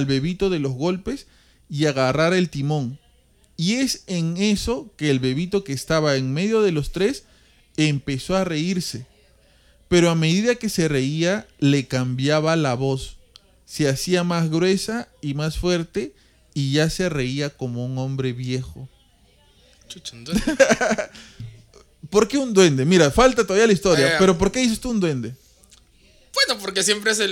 bebito de los golpes y agarrar el timón. Y es en eso que el bebito que estaba en medio de los tres empezó a reírse. Pero a medida que se reía, le cambiaba la voz. Se hacía más gruesa y más fuerte, y ya se reía como un hombre viejo. ¿Por qué un duende? Mira, falta todavía la historia, pero ¿por qué dices tú un duende? Bueno, porque siempre se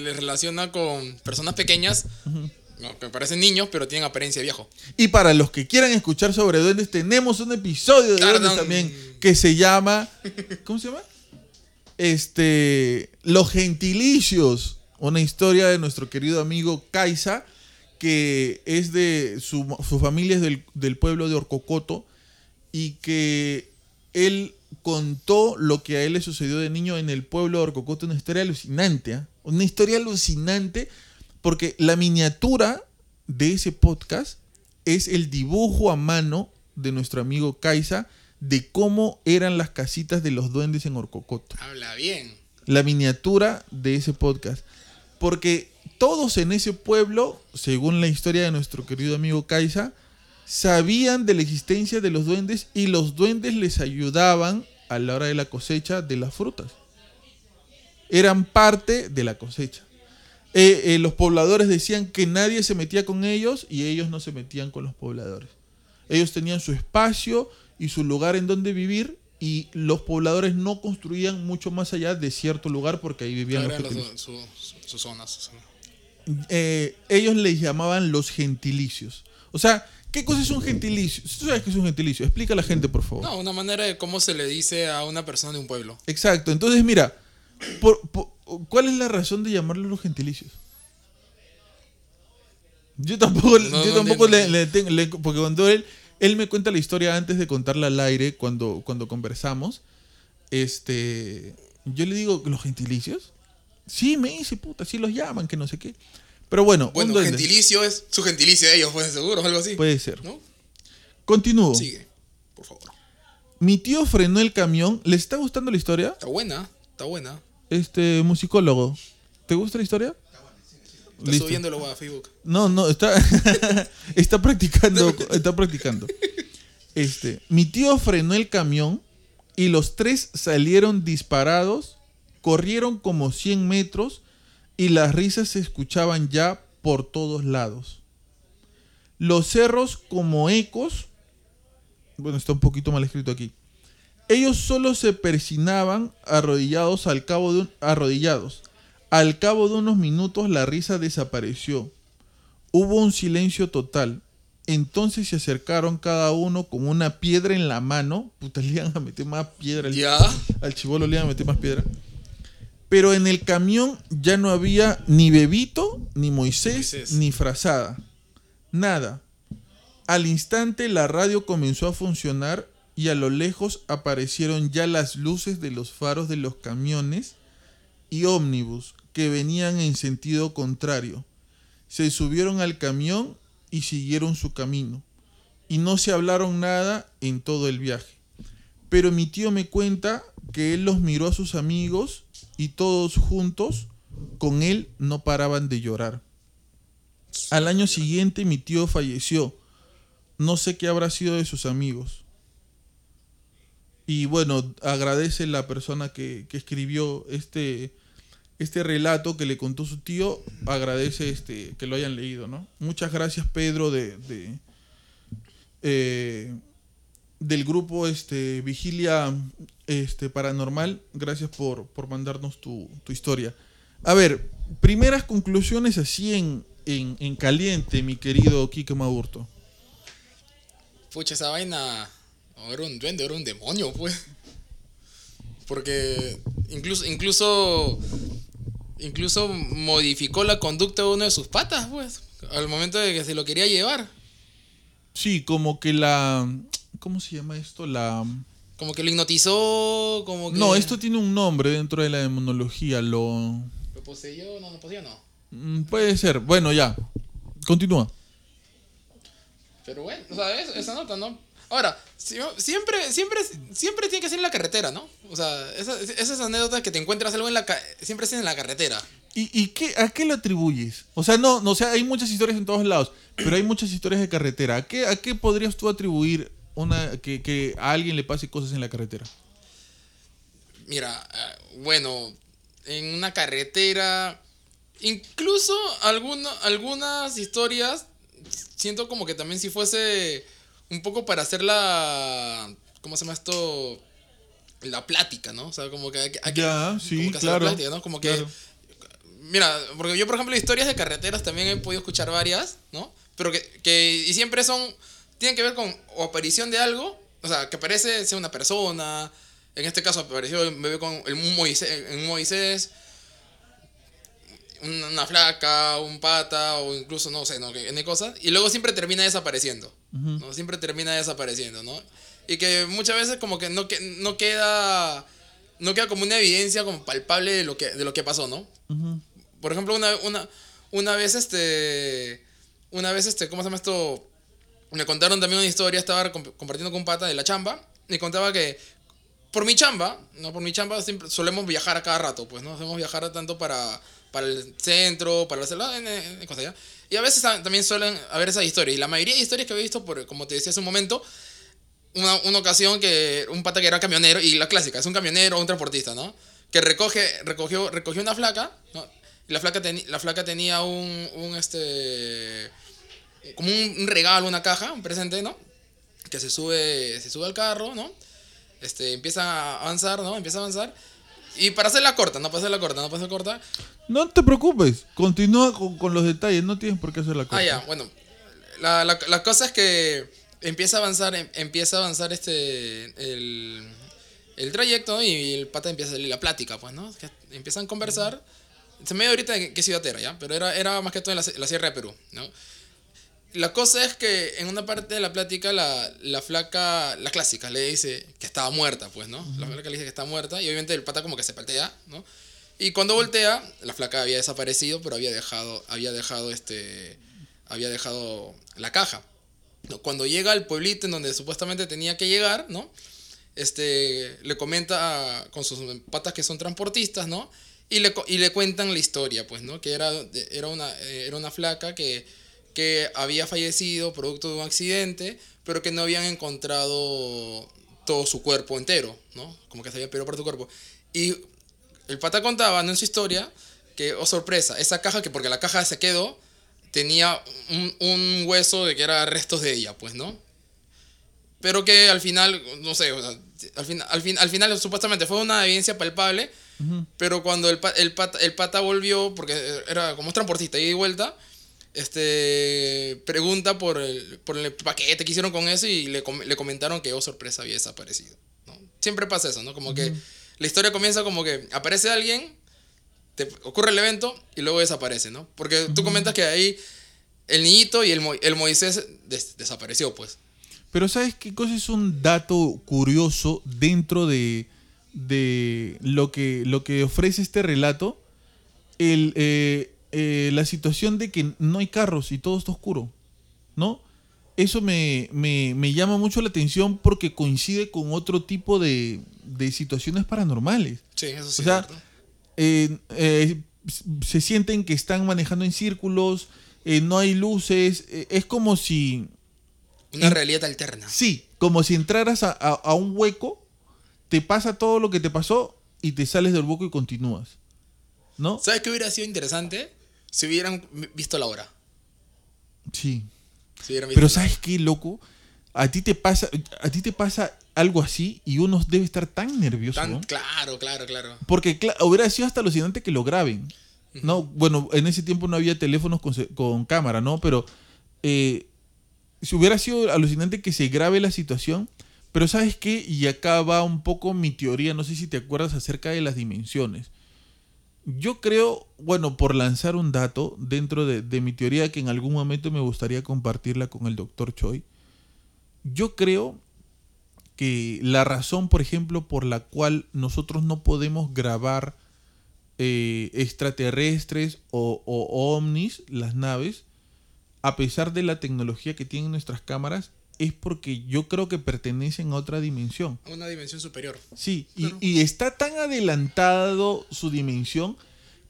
le relaciona con personas pequeñas, uh-huh, que parecen niños, pero tienen apariencia de viejo. Y para los que quieran escuchar sobre duendes, tenemos un episodio de duendes también que se llama... ¿Cómo se llama? Los gentilicios. Una historia de nuestro querido amigo Caiza, que es de su familia, es del pueblo de Orcocoto, y que él contó lo que a él le sucedió de niño en el pueblo de Orcocoto. Una historia alucinante, ¿eh? Una historia alucinante, porque la miniatura de ese podcast es el dibujo a mano de nuestro amigo Caiza de cómo eran las casitas de los duendes en Orcocoto. Habla bien. La miniatura de ese podcast. Porque todos en ese pueblo, según la historia de nuestro querido amigo Caiza, sabían de la existencia de los duendes y los duendes les ayudaban a la hora de la cosecha de las frutas. Eran parte de la cosecha. Los pobladores decían que nadie se metía con ellos y ellos no se metían con los pobladores. Ellos tenían su espacio y su lugar en donde vivir, y los pobladores no construían mucho más allá de cierto lugar porque ahí vivían los gentiles. Sus zonas. Ellos les llamaban los gentilicios. O sea, ¿qué cosa es un gentilicio? ¿Tú sabes qué es un gentilicio? Explica a la gente, por favor. No, una manera de cómo se le dice a una persona de un pueblo. Exacto. Entonces, mira, ¿cuál es la razón de llamarlos los gentilicios? Yo tampoco le porque cuando él me cuenta la historia antes de contarla al aire, cuando conversamos, yo le digo, ¿los gentilicios? Sí, me dice, puta, sí los llaman, que no sé qué. Pero bueno, un gentilicio es su gentilicio de ellos, pues, seguro, algo así. Puede ser, ¿no? Continúo. Sigue, por favor. Mi tío frenó el camión. ¿Les está gustando la historia? Está buena. Musicólogo, ¿te gusta la historia? ¿Estás subiéndolo a Facebook? No, está practicando. Mi tío frenó el camión y los tres salieron disparados, corrieron como 100 metros y las risas se escuchaban ya por todos lados. Los cerros como ecos... Bueno, está un poquito mal escrito aquí. Ellos solo se persinaban arrodillados. Al cabo de unos minutos la risa desapareció. Hubo un silencio total. Entonces se acercaron cada uno con una piedra en la mano. Puta, le iban a meter más piedra. ¿Ya? Al chibolo le iban a meter más piedra. Pero en el camión ya no había ni Bebito, ni Moisés. Ni Frazada. Nada. Al instante la radio comenzó a funcionar y a lo lejos aparecieron ya las luces de los faros de los camiones y ómnibus que venían en sentido contrario. Se subieron al camión y siguieron su camino, y no se hablaron nada en todo el viaje. Pero mi tío me cuenta que él los miró a sus amigos y todos juntos con él no paraban de llorar. Al año siguiente mi tío falleció. No sé qué habrá sido de sus amigos. Y bueno, agradece la persona que escribió este relato que le contó su tío. Agradece que lo hayan leído, ¿no? Muchas gracias, Pedro, del grupo Vigilia Paranormal. Gracias por mandarnos tu historia. A ver, primeras conclusiones así en caliente, mi querido Quique Maburto. Pucha, esa vaina... O era un duende, era un demonio, pues. Porque incluso modificó la conducta de uno de sus patas, pues, al momento de que se lo quería llevar. Sí, como que la... ¿Cómo se llama esto? Como que lo hipnotizó, como que... No, esto tiene un nombre dentro de la demonología, ¿Lo poseyó? No, ¿lo poseyó? No. Puede ser. Bueno, ya. Continúa. Pero bueno, o sea, esa nota, ¿no? Ahora, siempre tiene que ser en la carretera, ¿no? O sea, esas anécdotas que te encuentras algo en siempre es en la carretera. ¿Y a qué lo atribuyes? O sea, no, o sea, hay muchas historias en todos lados, pero hay muchas historias de carretera. ¿A qué podrías tú atribuir una que a alguien le pase cosas en la carretera? Mira, bueno, en una carretera, incluso algunas historias siento como que también si fuese... Un poco para hacerla ¿cómo se llama esto? La plática, ¿no? O sea, como que hay que, ya, sí, como que claro, hacer la plática, ¿no? Como que, claro. Mira, porque yo, por ejemplo, historias de carreteras también he podido escuchar varias, ¿no? Pero que y siempre son, tienen que ver con o aparición de algo, o sea, que aparece, sea una persona, en este caso apareció un bebé con un Moisés, una flaca, un pata, o incluso, no sé, no, que hay cosas, y luego siempre termina desapareciendo, uh-huh, ¿no? Siempre termina desapareciendo, ¿no? Y que muchas veces como que no queda como una evidencia como palpable de lo que pasó, ¿no? Uh-huh. Por ejemplo, una vez, ¿cómo se llama esto? Me contaron también una historia, estaba compartiendo con un pata de la chamba, y contaba que por mi chamba siempre solemos viajar a cada rato, pues, ¿no? Hacemos viajar tanto para el centro, para la ciudad, en cosas allá. Y a veces también suelen haber esas historias, y la mayoría de historias que había visto, como te decía hace un momento, una ocasión que un pata que era camionero, y la clásica, es un camionero o un transportista, ¿no? Que recogió una flaca, ¿no? Y la flaca tenía como un regalo, una caja, un presente, ¿no? Que se sube al carro, ¿no? Empieza a avanzar. Y para hacerla corta. No te preocupes, continúa con los detalles, no tienes por qué hacerla corta. Ah, ya, bueno. La cosa es que empieza a avanzar el trayecto, ¿no? Y el pata empieza a salir la plática, pues, ¿no? Que empiezan a conversar. Se me dio ahorita que ciudad era, ¿ya? Pero era más que todo en la Sierra de Perú, ¿no? La cosa es que en una parte de la plática la flaca, la clásica, le dice que estaba muerta, pues, ¿no? Uh-huh. La flaca le dice que está muerta y obviamente el pata como que se patea, ¿no? Y cuando voltea, la flaca había desaparecido, pero había dejado la caja. Cuando llega al pueblito en donde supuestamente tenía que llegar, ¿no? Le comenta con sus patas que son transportistas, ¿no? Y le cuentan la historia, pues, ¿no? Que era una flaca que había fallecido producto de un accidente, pero que no habían encontrado todo su cuerpo entero, ¿no? Como que se había perdido por su cuerpo. Y el pata contaba, ¿no? En su historia, que, oh sorpresa, esa caja, que porque la caja se quedó, tenía un hueso de que era restos de ella, pues, ¿no? Pero que al final, no sé, o sea, al final supuestamente fue una evidencia palpable, uh-huh, pero cuando el pata volvió, porque era como un transportista, ida y vuelta, pregunta por el paquete que hicieron con eso y le comentaron que, oh sorpresa, había desaparecido, ¿no? Siempre pasa eso, ¿no? Como, uh-huh, que la historia comienza como que aparece alguien, te ocurre el evento y luego desaparece, ¿no? Porque, uh-huh, tú comentas que ahí el niñito y el Moisés desapareció, pues. Pero ¿sabes qué cosa es un dato curioso dentro de lo que ofrece este relato? La situación de que no hay carros y todo está oscuro, ¿no? Eso me llama mucho la atención porque coincide con otro tipo de situaciones paranormales. Sí, eso sí. O sea, se sienten que están manejando en círculos, no hay luces, es como si... Una realidad alterna. Sí, como si entraras a un hueco, te pasa todo lo que te pasó y te sales del hueco y continúas, ¿no? ¿Sabes qué hubiera sido interesante? Si hubieran visto la hora. Sí. Si hubieran visto. Pero ¿sabes qué, loco? A ti te pasa algo así y uno debe estar tan nervioso, ¿no? Claro. Porque hubiera sido hasta alucinante que lo graben, ¿no? Uh-huh. Bueno, en ese tiempo no había teléfonos con cámara, ¿no? Pero... si hubiera sido alucinante que se grabe la situación, pero ¿sabes qué? Y acá va un poco mi teoría, no sé si te acuerdas acerca de las dimensiones. Yo creo, bueno, por lanzar un dato dentro de mi teoría que en algún momento me gustaría compartirla con el doctor Choi, yo creo que la razón, por ejemplo, por la cual nosotros no podemos grabar extraterrestres o ovnis, las naves, a pesar de la tecnología que tienen nuestras cámaras, es porque yo creo que pertenecen a otra dimensión. A una dimensión superior. Sí, claro. Y está tan adelantado su dimensión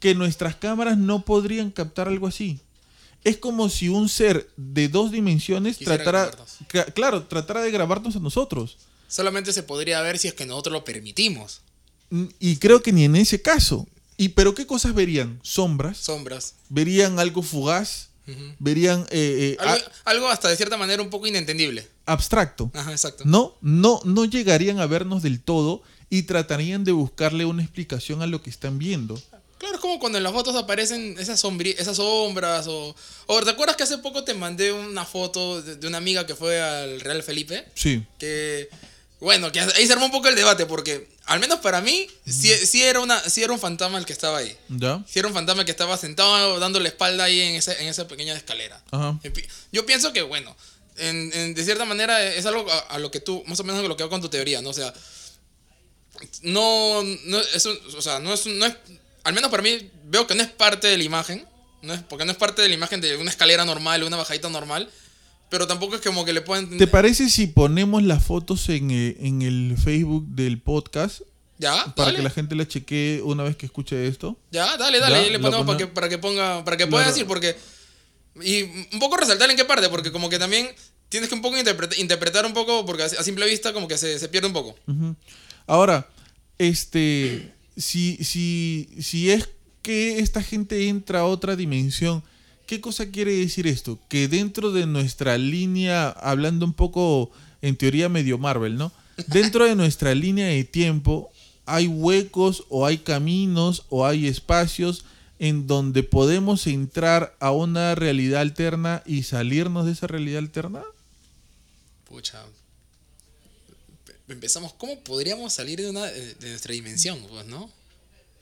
que nuestras cámaras no podrían captar algo así. Es como si un ser de dos dimensiones tratara de grabarnos a nosotros. Solamente se podría ver si es que nosotros lo permitimos. Y creo que ni en ese caso. ¿Pero qué cosas verían? Sombras. Verían algo fugaz. verían algo hasta de cierta manera un poco inentendible, abstracto. Ajá, exacto. No llegarían a vernos del todo y tratarían de buscarle una explicación a lo que están viendo. Claro, es como cuando en las fotos aparecen esas sombras o ¿te acuerdas que hace poco te mandé una foto de una amiga que fue al Real Felipe? Sí. Que bueno, que ahí se armó un poco el debate porque al menos para mí sí era un fantasma el que estaba ahí. ¿Ya? Sí era un fantasma el que estaba sentado dando la espalda ahí en esa pequeña escalera. Ajá. Yo pienso que bueno, de cierta manera es algo a lo que tú más o menos lo que va con tu teoría, ¿no? O sea, no es al menos para mí veo que no es parte de la imagen, porque no es parte de la imagen de una escalera normal, una bajadita normal. Pero tampoco es como que le puedan... ¿Te parece si ponemos las fotos en el Facebook del podcast? Ya, para dale. Que la gente la chequee una vez que escuche esto. Ya, dale. Ya, y le ponemos para que pueda decir, porque... Y un poco resaltar en qué parte, porque como que también tienes que un poco interpretar un poco, porque a simple vista como que se pierde un poco. Uh-huh. Ahora, si es que esta gente entra a otra dimensión... ¿Qué cosa quiere decir esto? Que dentro de nuestra línea, hablando un poco en teoría medio Marvel, ¿no? Dentro de nuestra línea de tiempo hay huecos o hay caminos o hay espacios en donde podemos entrar a una realidad alterna y salirnos de esa realidad alterna. Pucha. Empezamos, ¿cómo podríamos salir de nuestra dimensión, pues, no?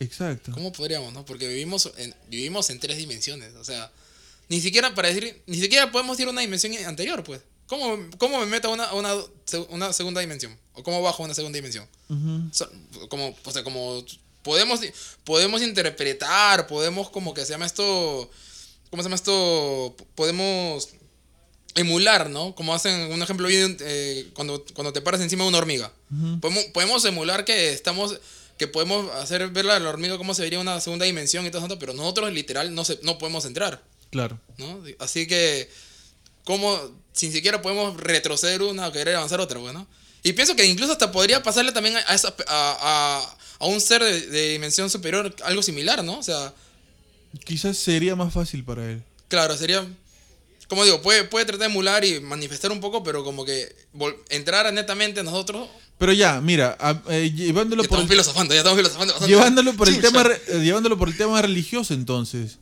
Exacto. ¿Cómo podríamos, no? Porque vivimos en tres dimensiones, o sea... Ni siquiera podemos ir a una dimensión anterior, pues. ¿Cómo me meto a una segunda dimensión? ¿O cómo bajo a una segunda dimensión? Uh-huh. Como podemos interpretar, podemos ¿cómo se llama esto? Podemos emular, ¿no? Como hacen un ejemplo cuando te paras encima de una hormiga. Uh-huh. Podemos emular que podemos hacer ver a la hormiga cómo se vería una segunda dimensión y todo eso, pero nosotros literal no podemos entrar. Claro. ¿No? Así que, ¿cómo sin siquiera podemos retroceder una o querer avanzar otra? Bueno, y pienso que incluso hasta podría pasarle también a un ser de dimensión superior algo similar, ¿no? O sea, quizás sería más fácil para él. Claro, sería, como digo, puede tratar de emular y manifestar un poco, pero como que entrar netamente nosotros. Pero ya, mira, llevándolo por el tema religioso, entonces.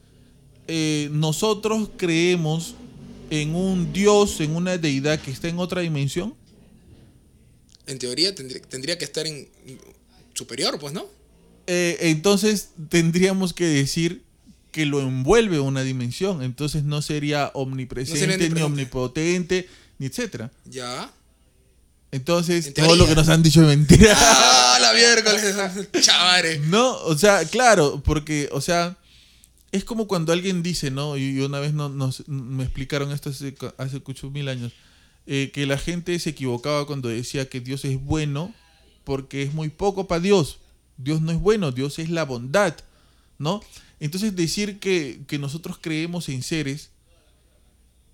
¿Nosotros creemos en un Dios, en una deidad que está en otra dimensión? En teoría tendría que estar en superior, pues, ¿no? Entonces tendríamos que decir que lo envuelve una dimensión. Entonces no sería omnipresente, ni omnipotente, ni etcétera. Ya. Entonces, todo lo que nos han dicho es mentira. ¡Ah, la miércoles! ¡Chavales! No, o sea, claro, porque, o sea... Es como cuando alguien dice, ¿no? Y una vez me explicaron esto hace 8,000 años, que la gente se equivocaba cuando decía que Dios es bueno porque es muy poco para Dios. Dios no es bueno, Dios es la bondad, ¿no? Entonces decir que nosotros creemos en seres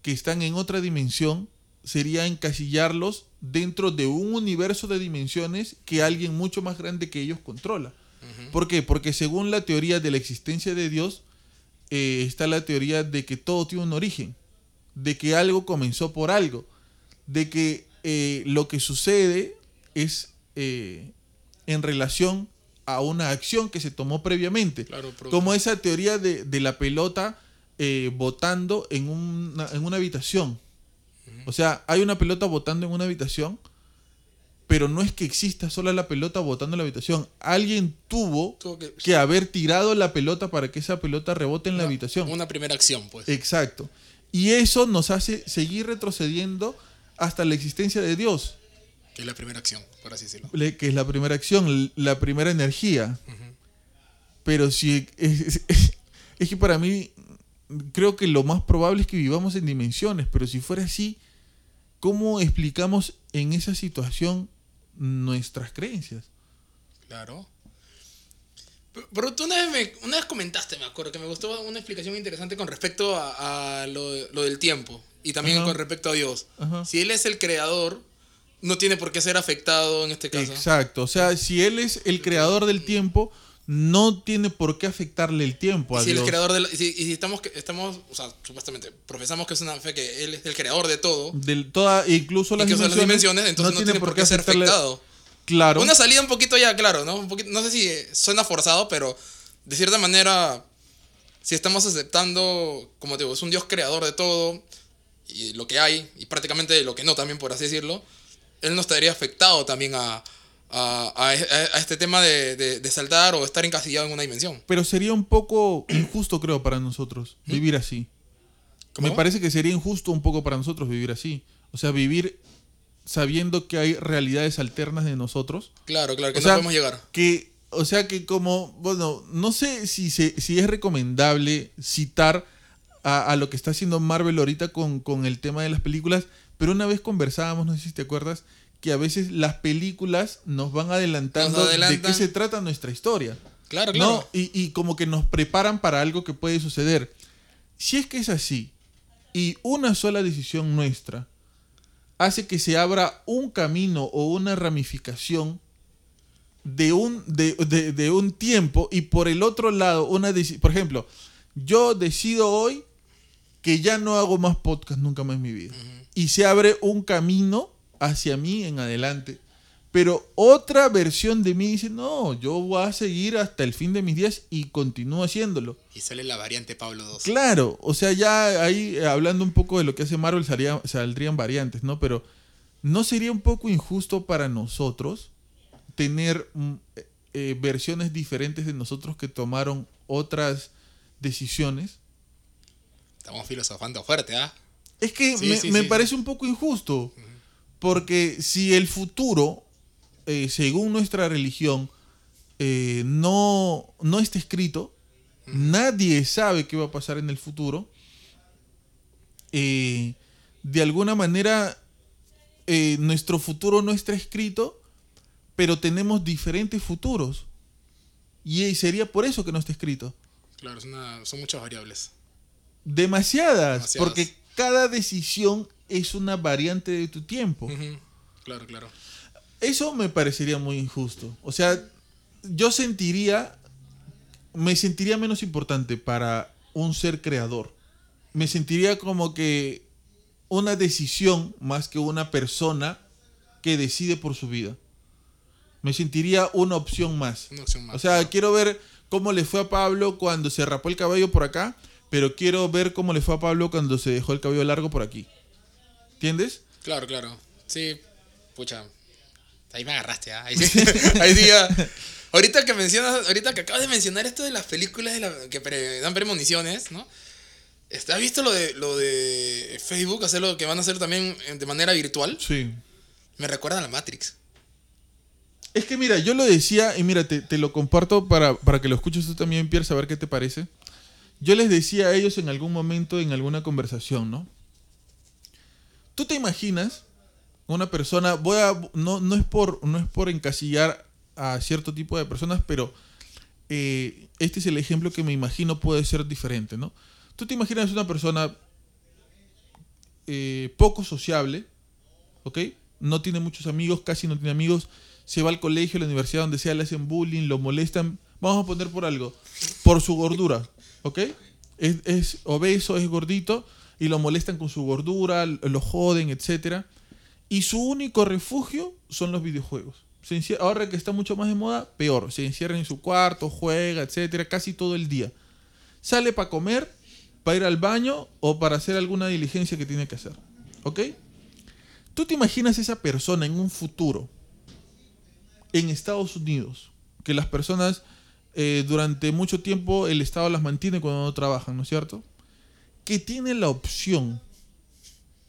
que están en otra dimensión sería encasillarlos dentro de un universo de dimensiones que alguien mucho más grande que ellos controla. Uh-huh. ¿Por qué? Porque según la teoría de la existencia de Dios, está la teoría de que todo tiene un origen, de que algo comenzó por algo, de que lo que sucede es en relación a una acción que se tomó previamente. Claro, como esa teoría de la pelota botando en una habitación. O sea, hay una pelota botando en una habitación, pero no es que exista sola la pelota botando en la habitación. Alguien tuvo que haber tirado la pelota para que esa pelota rebote en la habitación. Una primera acción, pues. Exacto. Y eso nos hace seguir retrocediendo hasta la existencia de Dios. Que es la primera acción, por así decirlo. Que es la primera acción, la primera energía. Uh-huh. Pero si... Es que para mí, creo que lo más probable es que vivamos en dimensiones. Pero si fuera así, ¿cómo explicamos en esa situación nuestras creencias? Claro. Pero tú una vez comentaste, me acuerdo, que me gustó una explicación interesante con respecto a lo del tiempo y también, ajá, con respecto a Dios. Ajá. Si Él es el creador, no tiene por qué ser afectado en este caso. Exacto. O sea, si Él es el creador del tiempo, no tiene por qué afectarle el tiempo a Dios. El creador de la, y si estamos, o sea, supuestamente profesamos que es una fe que él es el creador de todo, de toda, incluso las dimensiones, entonces no tiene por qué ser afectado. Claro. Una salida un poquito ya, claro, ¿no? Un poquito, no sé si suena forzado, pero de cierta manera, si estamos aceptando, como te digo, es un Dios creador de todo y lo que hay y prácticamente lo que no también, por así decirlo, él no estaría afectado también a este tema de saltar o estar encasillado en una dimensión. Pero sería un poco injusto, creo, para nosotros vivir así. ¿Cómo? Me parece que sería injusto un poco para nosotros vivir así. O sea, vivir sabiendo que hay realidades alternas de nosotros. Claro, claro, que o no sea, podemos llegar. Que, o sea, que como, bueno, no sé si es recomendable citar a lo que está haciendo Marvel ahorita con el tema de las películas, pero una vez conversábamos, no sé si te acuerdas, que a veces las películas nos van adelantando de qué se trata nuestra historia. Claro, claro. ¿No? Y como que nos preparan para algo que puede suceder. Si es que es así, y una sola decisión nuestra hace que se abra un camino o una ramificación de un tiempo, y por el otro lado, por ejemplo, yo decido hoy que ya no hago más podcast nunca más en mi vida. Uh-huh. Y se abre un camino hacia mí en adelante, pero otra versión de mí dice no, yo voy a seguir hasta el fin de mis días y continúo haciéndolo, y sale la variante Pablo II. Claro, o sea, ya ahí hablando un poco de lo que hace Marvel saldrían variantes, ¿no? Pero ¿no sería un poco injusto para nosotros tener versiones diferentes de nosotros que tomaron otras decisiones? Estamos filosofando fuerte, ¿ah? Es que me parece un poco injusto. Uh-huh. Porque si el futuro, según nuestra religión, no está escrito, nadie sabe qué va a pasar en el futuro, de alguna manera nuestro futuro no está escrito, pero tenemos diferentes futuros. Y sería por eso que no está escrito. Claro, son muchas variables. Demasiadas. Porque cada decisión es una variante de tu tiempo. Uh-huh. Claro, claro. Eso me parecería muy injusto. O sea, yo me sentiría menos importante para un ser creador. Me sentiría como que una decisión más que una persona que decide por su vida. Me sentiría una opción más. Una opción más. O sea, quiero ver cómo le fue a Pablo cuando se rapó el cabello por acá, pero quiero ver cómo le fue a Pablo cuando se dejó el cabello largo por aquí. ¿Entiendes? Claro, claro. Sí, pucha. Ahí me agarraste, ¿eh? Ahí sí ya. Ahorita que acabas de mencionar esto de las películas que dan premoniciones, ¿no? ¿Has visto lo de Facebook hacer lo que van a hacer también de manera virtual? Sí. Me recuerda a la Matrix. Es que mira, yo lo decía, y mira, te lo comparto para que lo escuches tú también, Pierre, saber qué te parece. Yo les decía a ellos en algún momento, en alguna conversación, ¿no? ¿Tú te imaginas una persona? No es por encasillar a cierto tipo de personas, pero este es el ejemplo que me imagino puede ser diferente, ¿no? ¿Tú te imaginas una persona poco sociable, ¿ok? No tiene muchos amigos, casi no tiene amigos, se va al colegio, a la universidad, donde sea, le hacen bullying, lo molestan, vamos a poner por algo, por su gordura, ¿ok? Es obeso, es gordito, y lo molestan con su gordura, lo joden, etc. Y su único refugio son los videojuegos. Ahora que está mucho más de moda, peor. Se encierra en su cuarto, juega, etc. Casi todo el día. Sale para comer, para ir al baño o para hacer alguna diligencia que tiene que hacer. ¿Ok? ¿Tú te imaginas esa persona en un futuro, en Estados Unidos, que las personas durante mucho tiempo el Estado las mantiene cuando no trabajan, ¿no es cierto?, que tiene la opción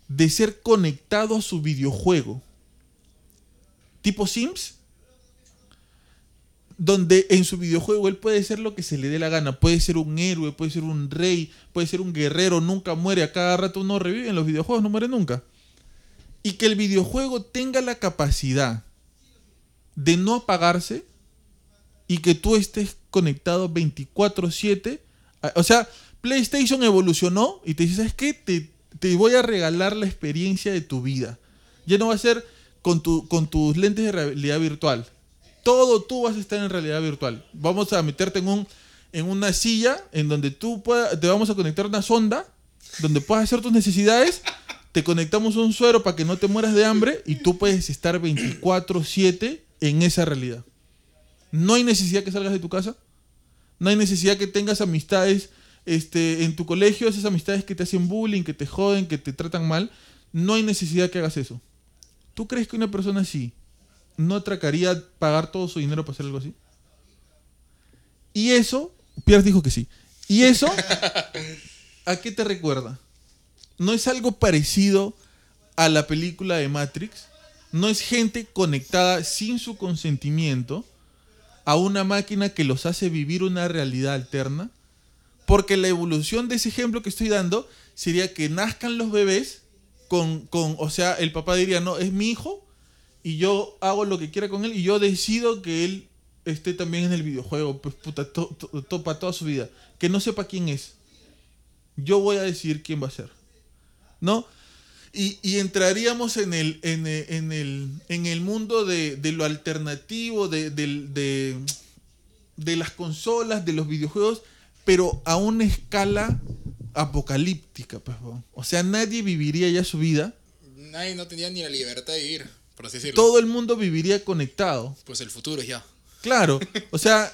de ser conectado a su videojuego tipo Sims, donde en su videojuego él puede ser lo que se le dé la gana, puede ser un héroe, puede ser un rey, puede ser un guerrero, nunca muere, a cada rato uno revive en los videojuegos, no muere nunca, y que el videojuego tenga la capacidad de no apagarse y que tú estés conectado 24/7, o sea, PlayStation evolucionó y te dice, ¿sabes qué? Te voy a regalar la experiencia de tu vida. Ya no va a ser con tus lentes de realidad virtual. todo tú vas a estar en realidad virtual. Vamos a meterte en una silla en donde te vamos a conectar una sonda donde puedas hacer tus necesidades. Te conectamos un suero para que no te mueras de hambre y tú puedes estar 24/7 en esa realidad. No hay necesidad que salgas de tu casa. No hay necesidad que tengas amistades en tu colegio, esas amistades que te hacen bullying, que te joden, que te tratan mal. No hay necesidad que hagas eso. ¿Tú crees que una persona así no atracaría pagar todo su dinero para hacer algo así? Y eso, Pierre dijo que sí. ¿Y eso a qué te recuerda? ¿No es algo parecido a la película de Matrix? ¿No es gente conectada sin su consentimiento a una máquina que los hace vivir una realidad alterna? Porque la evolución de ese ejemplo que estoy dando sería que nazcan los bebés o sea, el papá diría, no, es mi hijo y yo hago lo que quiera con él y yo decido que él esté también en el videojuego, pues puta, para toda su vida. Que no sepa quién es. Yo voy a decidir quién va a ser, ¿no? Y entraríamos en el mundo de lo alternativo, de las consolas, de los videojuegos, pero a una escala apocalíptica, pues. O sea, nadie viviría ya su vida. Nadie no tendría ni la libertad de vivir, por así decirlo. Todo el mundo viviría conectado. Pues el futuro es ya. Claro, o sea,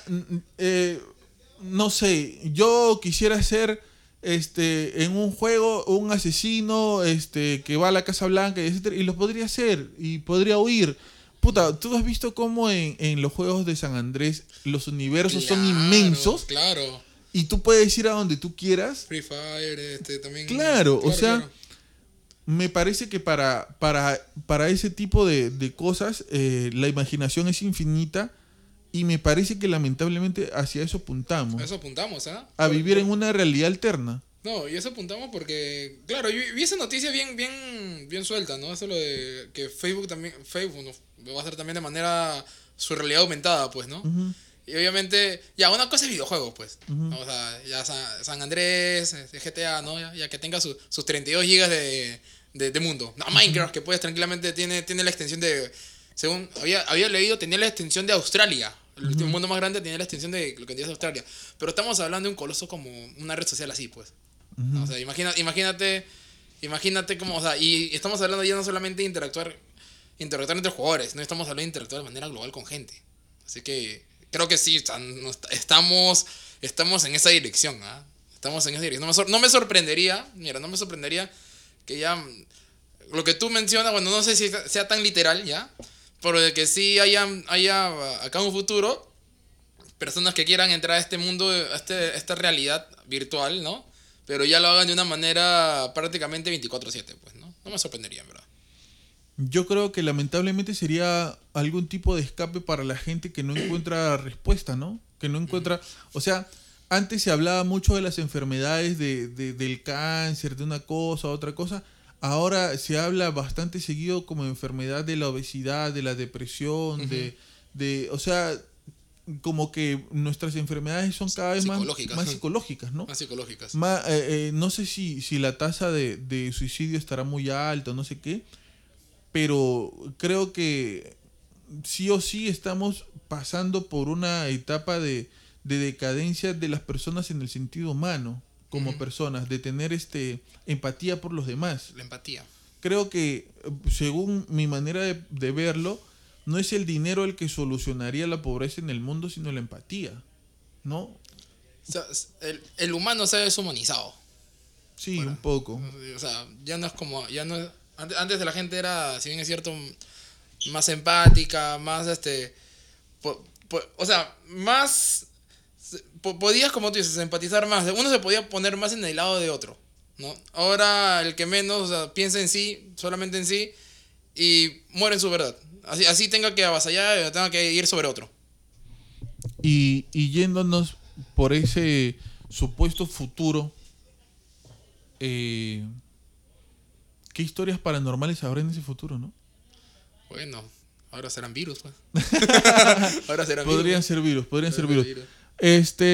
no sé, yo quisiera ser en un juego un asesino que va a la Casa Blanca, etcétera, y lo podría hacer y podría huir. Puta, ¿tú has visto cómo en los juegos de San Andrés los universos son inmensos? Claro. Y tú puedes ir a donde tú quieras. Free Fire, también. Claro, o sea, claro. Me parece que para ese tipo de cosas la imaginación es infinita. Y me parece que lamentablemente hacia eso apuntamos. A eso apuntamos, ¿ah? A vivir en una realidad alterna. No, y eso apuntamos porque... Claro, yo vi esa noticia bien suelta, ¿no? Eso lo de que Facebook también... Facebook no, va a hacer también de manera su realidad aumentada, pues, ¿no? Uh-huh. Y obviamente... Ya, una cosa es videojuegos, pues. Uh-huh. ¿No? O sea, ya San Andrés, GTA, ¿no? Ya que tenga sus 32 gigas de mundo. No, Minecraft, uh-huh. Que puedes tranquilamente... Tiene la extensión de... Según había leído, tenía la extensión de Australia. El último mundo más grande tenía la extensión de lo que es Australia. Pero estamos hablando de un coloso como una red social así, pues. Uh-huh. O sea, imagínate como, o sea, y estamos hablando ya no solamente de interactuar entre jugadores, no estamos hablando de interactuar de manera global con gente. Así que creo que sí, estamos en esa dirección, ¿ah? Estamos en esa dirección. No me sorprendería que ya lo que tú mencionas, bueno, no sé si sea tan literal, ¿ya? Pero de que sí haya acá en un futuro personas que quieran entrar a este mundo, a esta realidad virtual, ¿no? Pero ya lo hagan de una manera prácticamente 24/7, pues, ¿no? No me sorprendería, en verdad. Yo creo que lamentablemente sería algún tipo de escape para la gente que no encuentra respuesta, ¿no? Que no encuentra... O sea, antes se hablaba mucho de las enfermedades, del cáncer, de una cosa, otra cosa... Ahora se habla bastante seguido como enfermedad de la obesidad, de la depresión, uh-huh. O sea, como que nuestras enfermedades son cada vez más psicológicas, ¿no? Más psicológicas. No sé si la tasa de suicidio estará muy alta, no sé qué, pero creo que sí o sí estamos pasando por una etapa de decadencia de las personas en el sentido humano. Como uh-huh. personas, de tener empatía por los demás. La empatía. Creo que, según mi manera de verlo, no es el dinero el que solucionaría la pobreza en el mundo, sino la empatía, ¿no? O sea, el humano se ha deshumanizado. Sí, bueno, un poco. O sea, ya no es como... Antes la gente era, si bien es cierto, más empática, más o sea, más... Podías, como tú dices, empatizar más. Uno se podía poner más en el lado de otro, ¿no? Ahora el que menos, o sea, piensa en sí, solamente en sí, y muere en su verdad. Así tenga que avasallar, tenga que ir sobre otro. Y yéndonos por ese supuesto futuro, ¿qué historias paranormales habrá en ese futuro, no? Bueno, ahora serán virus, pues. Ahora serán podrían ser virus.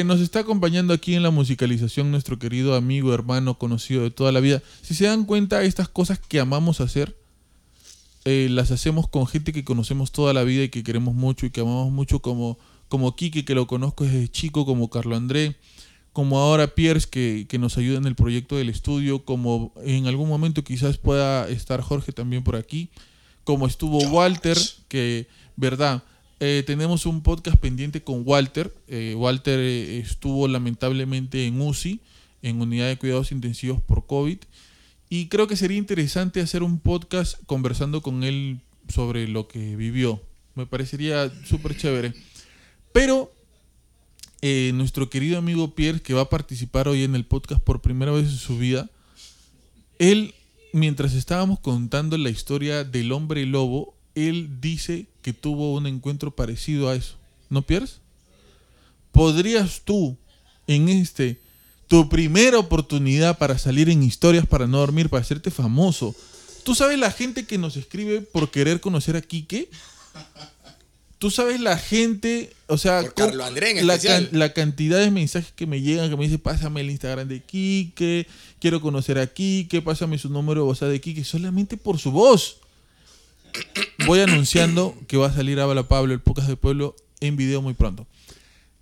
Nos está acompañando aquí en la musicalización nuestro querido amigo, hermano, conocido de toda la vida. Si se dan cuenta, estas cosas que amamos hacer las hacemos con gente que conocemos toda la vida y que queremos mucho y que amamos mucho, como Quique, que lo conozco desde chico, como Carlos Andrés, como ahora Piers, que nos ayuda en el proyecto del estudio, como en algún momento quizás pueda estar Jorge también por aquí, como estuvo Walter, que, verdad, tenemos un podcast pendiente con Walter. Walter estuvo lamentablemente en UCI, en unidad de cuidados intensivos por COVID, y creo que sería interesante hacer un podcast conversando con él sobre lo que vivió. Me parecería súper chévere. Pero nuestro querido amigo Pierre, que va a participar hoy en el podcast por primera vez en su vida, él, mientras estábamos contando la historia del hombre lobo, él dice que tuvo un encuentro parecido a eso. ¿No, Pierre? ¿Podrías tú, en tu primera oportunidad para salir en Historias para no dormir, para hacerte famoso? ¿Tú sabes la gente que nos escribe por querer conocer a Quique? Tú sabes la gente, o sea, Carlos Andrés en especial. La cantidad de mensajes que me llegan, que me dicen, pásame el Instagram de Quique, quiero conocer a Quique, pásame su número de WhatsApp de Quique, solamente por su voz. Voy anunciando que va a salir Habla Pablo, el podcast del pueblo, en video muy pronto.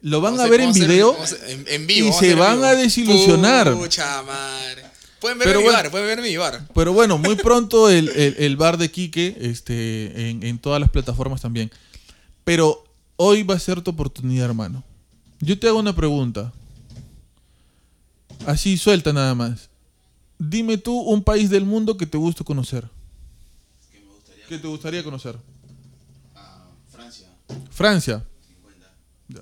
Lo van a ver en video en vivo, y se van a desilusionar. Pucha madre. Pueden ver mi bar. Pero bueno, muy pronto el bar de Quique en todas las plataformas también. Pero hoy va a ser tu oportunidad, hermano. Yo te hago una pregunta. Así, suelta nada más. Dime tú un país del mundo que te guste conocer. ¿Qué te gustaría conocer? Francia. ¿Francia? 50. Ya.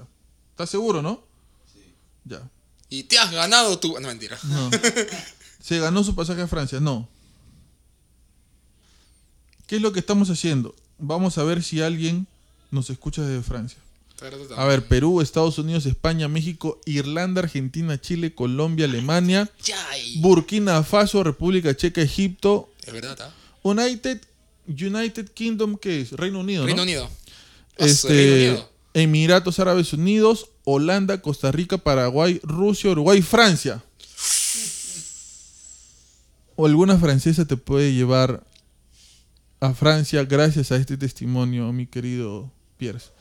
¿Estás seguro, no? Sí. Ya. ¿Y te has ganado tú? No, mentira. No. ¿Se ganó su pasaje a Francia? No. ¿Qué es lo que estamos haciendo? Vamos a ver si alguien nos escucha desde Francia. A ver, Perú, Estados Unidos, España, México, Irlanda, Argentina, Chile, Colombia, Alemania, Burkina Faso, República Checa, Egipto. Es verdad, ¿ah? United Kingdom, ¿qué es? Reino Unido, ¿no? Reino Unido. Emiratos Árabes Unidos, Holanda, Costa Rica, Paraguay, Rusia, Uruguay, Francia. O alguna francesa te puede llevar a Francia gracias a este testimonio, mi querido Piers.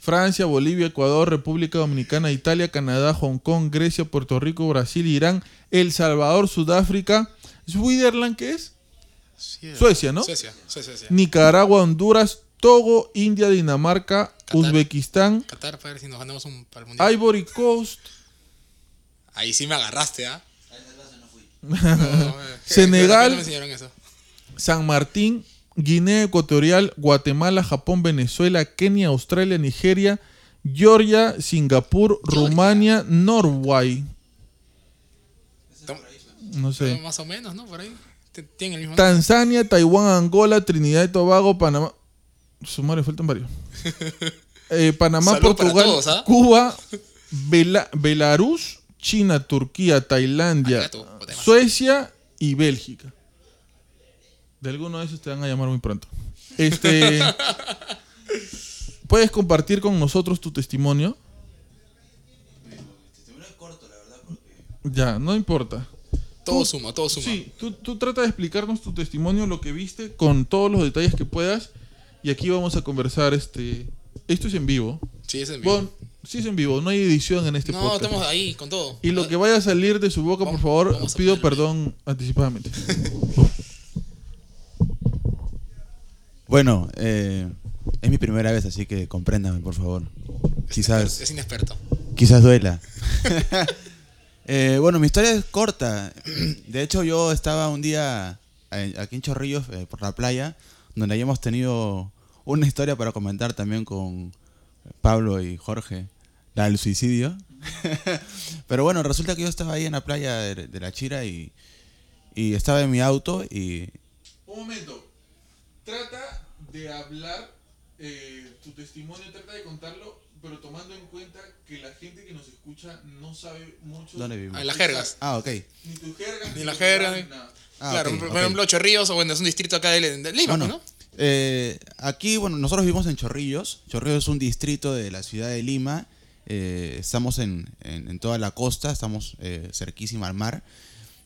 Francia, Bolivia, Ecuador, República Dominicana, Italia, Canadá, Hong Kong, Grecia, Puerto Rico, Brasil, Irán, El Salvador, Sudáfrica, Switzerland, ¿qué es? Suecia, ¿no? Suecia. Nicaragua, Honduras, Togo, India, Dinamarca, Qatar, Uzbekistán, Qatar, para ver si nos ganamos para el mundial. Ivory Coast. Ahí sí me agarraste, ¿ah? A esa clase no fui. Senegal, no me enseñaron eso. San Martín, Guinea Ecuatorial, Guatemala, Japón, Venezuela, Kenia, Australia, Nigeria, Georgia, Singapur, Rumania, Norway. No sé. Más o menos, ¿no? Por ahí. El mismo Tanzania, nombre. Taiwán, Angola, Trinidad y Tobago, Panamá. Su madre, faltan varios. Panamá, salud, Portugal, todos, ¿eh? Cuba, Belarus, China, Turquía, Tailandia, Suecia y Bélgica. De alguno de esos te van a llamar muy pronto. ¿Puedes compartir con nosotros tu testimonio? Testimonio es corto, la verdad, porque... Ya, no importa. Todo suma. Sí, tú trata de explicarnos tu testimonio, lo que viste, con todos los detalles que puedas. Y aquí vamos a conversar. Esto es en vivo. Sí, es en vivo. Bueno, sí, es en vivo. No hay edición en podcast. No, estamos ahí con todo. Y lo que vaya a salir de su boca, por favor, os pido perdón anticipadamente. Bueno, es mi primera vez, así que compréndame, por favor. Quizás... Es inexperto. Quizás duela. Bueno, mi historia es corta. De hecho, yo estaba un día aquí en Chorrillos, por la playa, donde habíamos tenido una historia para comentar también con Pablo y Jorge, la del suicidio. Pero bueno, resulta que yo estaba ahí en la playa de La Chira y estaba en mi auto y... Un momento. Trata de hablar tu testimonio, trata de contarlo, pero tomando en cuenta que la gente que nos escucha no sabe mucho... ¿Dónde vivimos? En las jergas. Ah, ok. Ni tus jergas. Ni las jergas. Claro, okay, por ejemplo, okay. Chorrillos, o bueno, es un distrito acá de Lima, ¿no? Aquí, bueno, nosotros vivimos en Chorrillos. Chorrillos es un distrito de la ciudad de Lima. Estamos en toda la costa, estamos cerquísima al mar.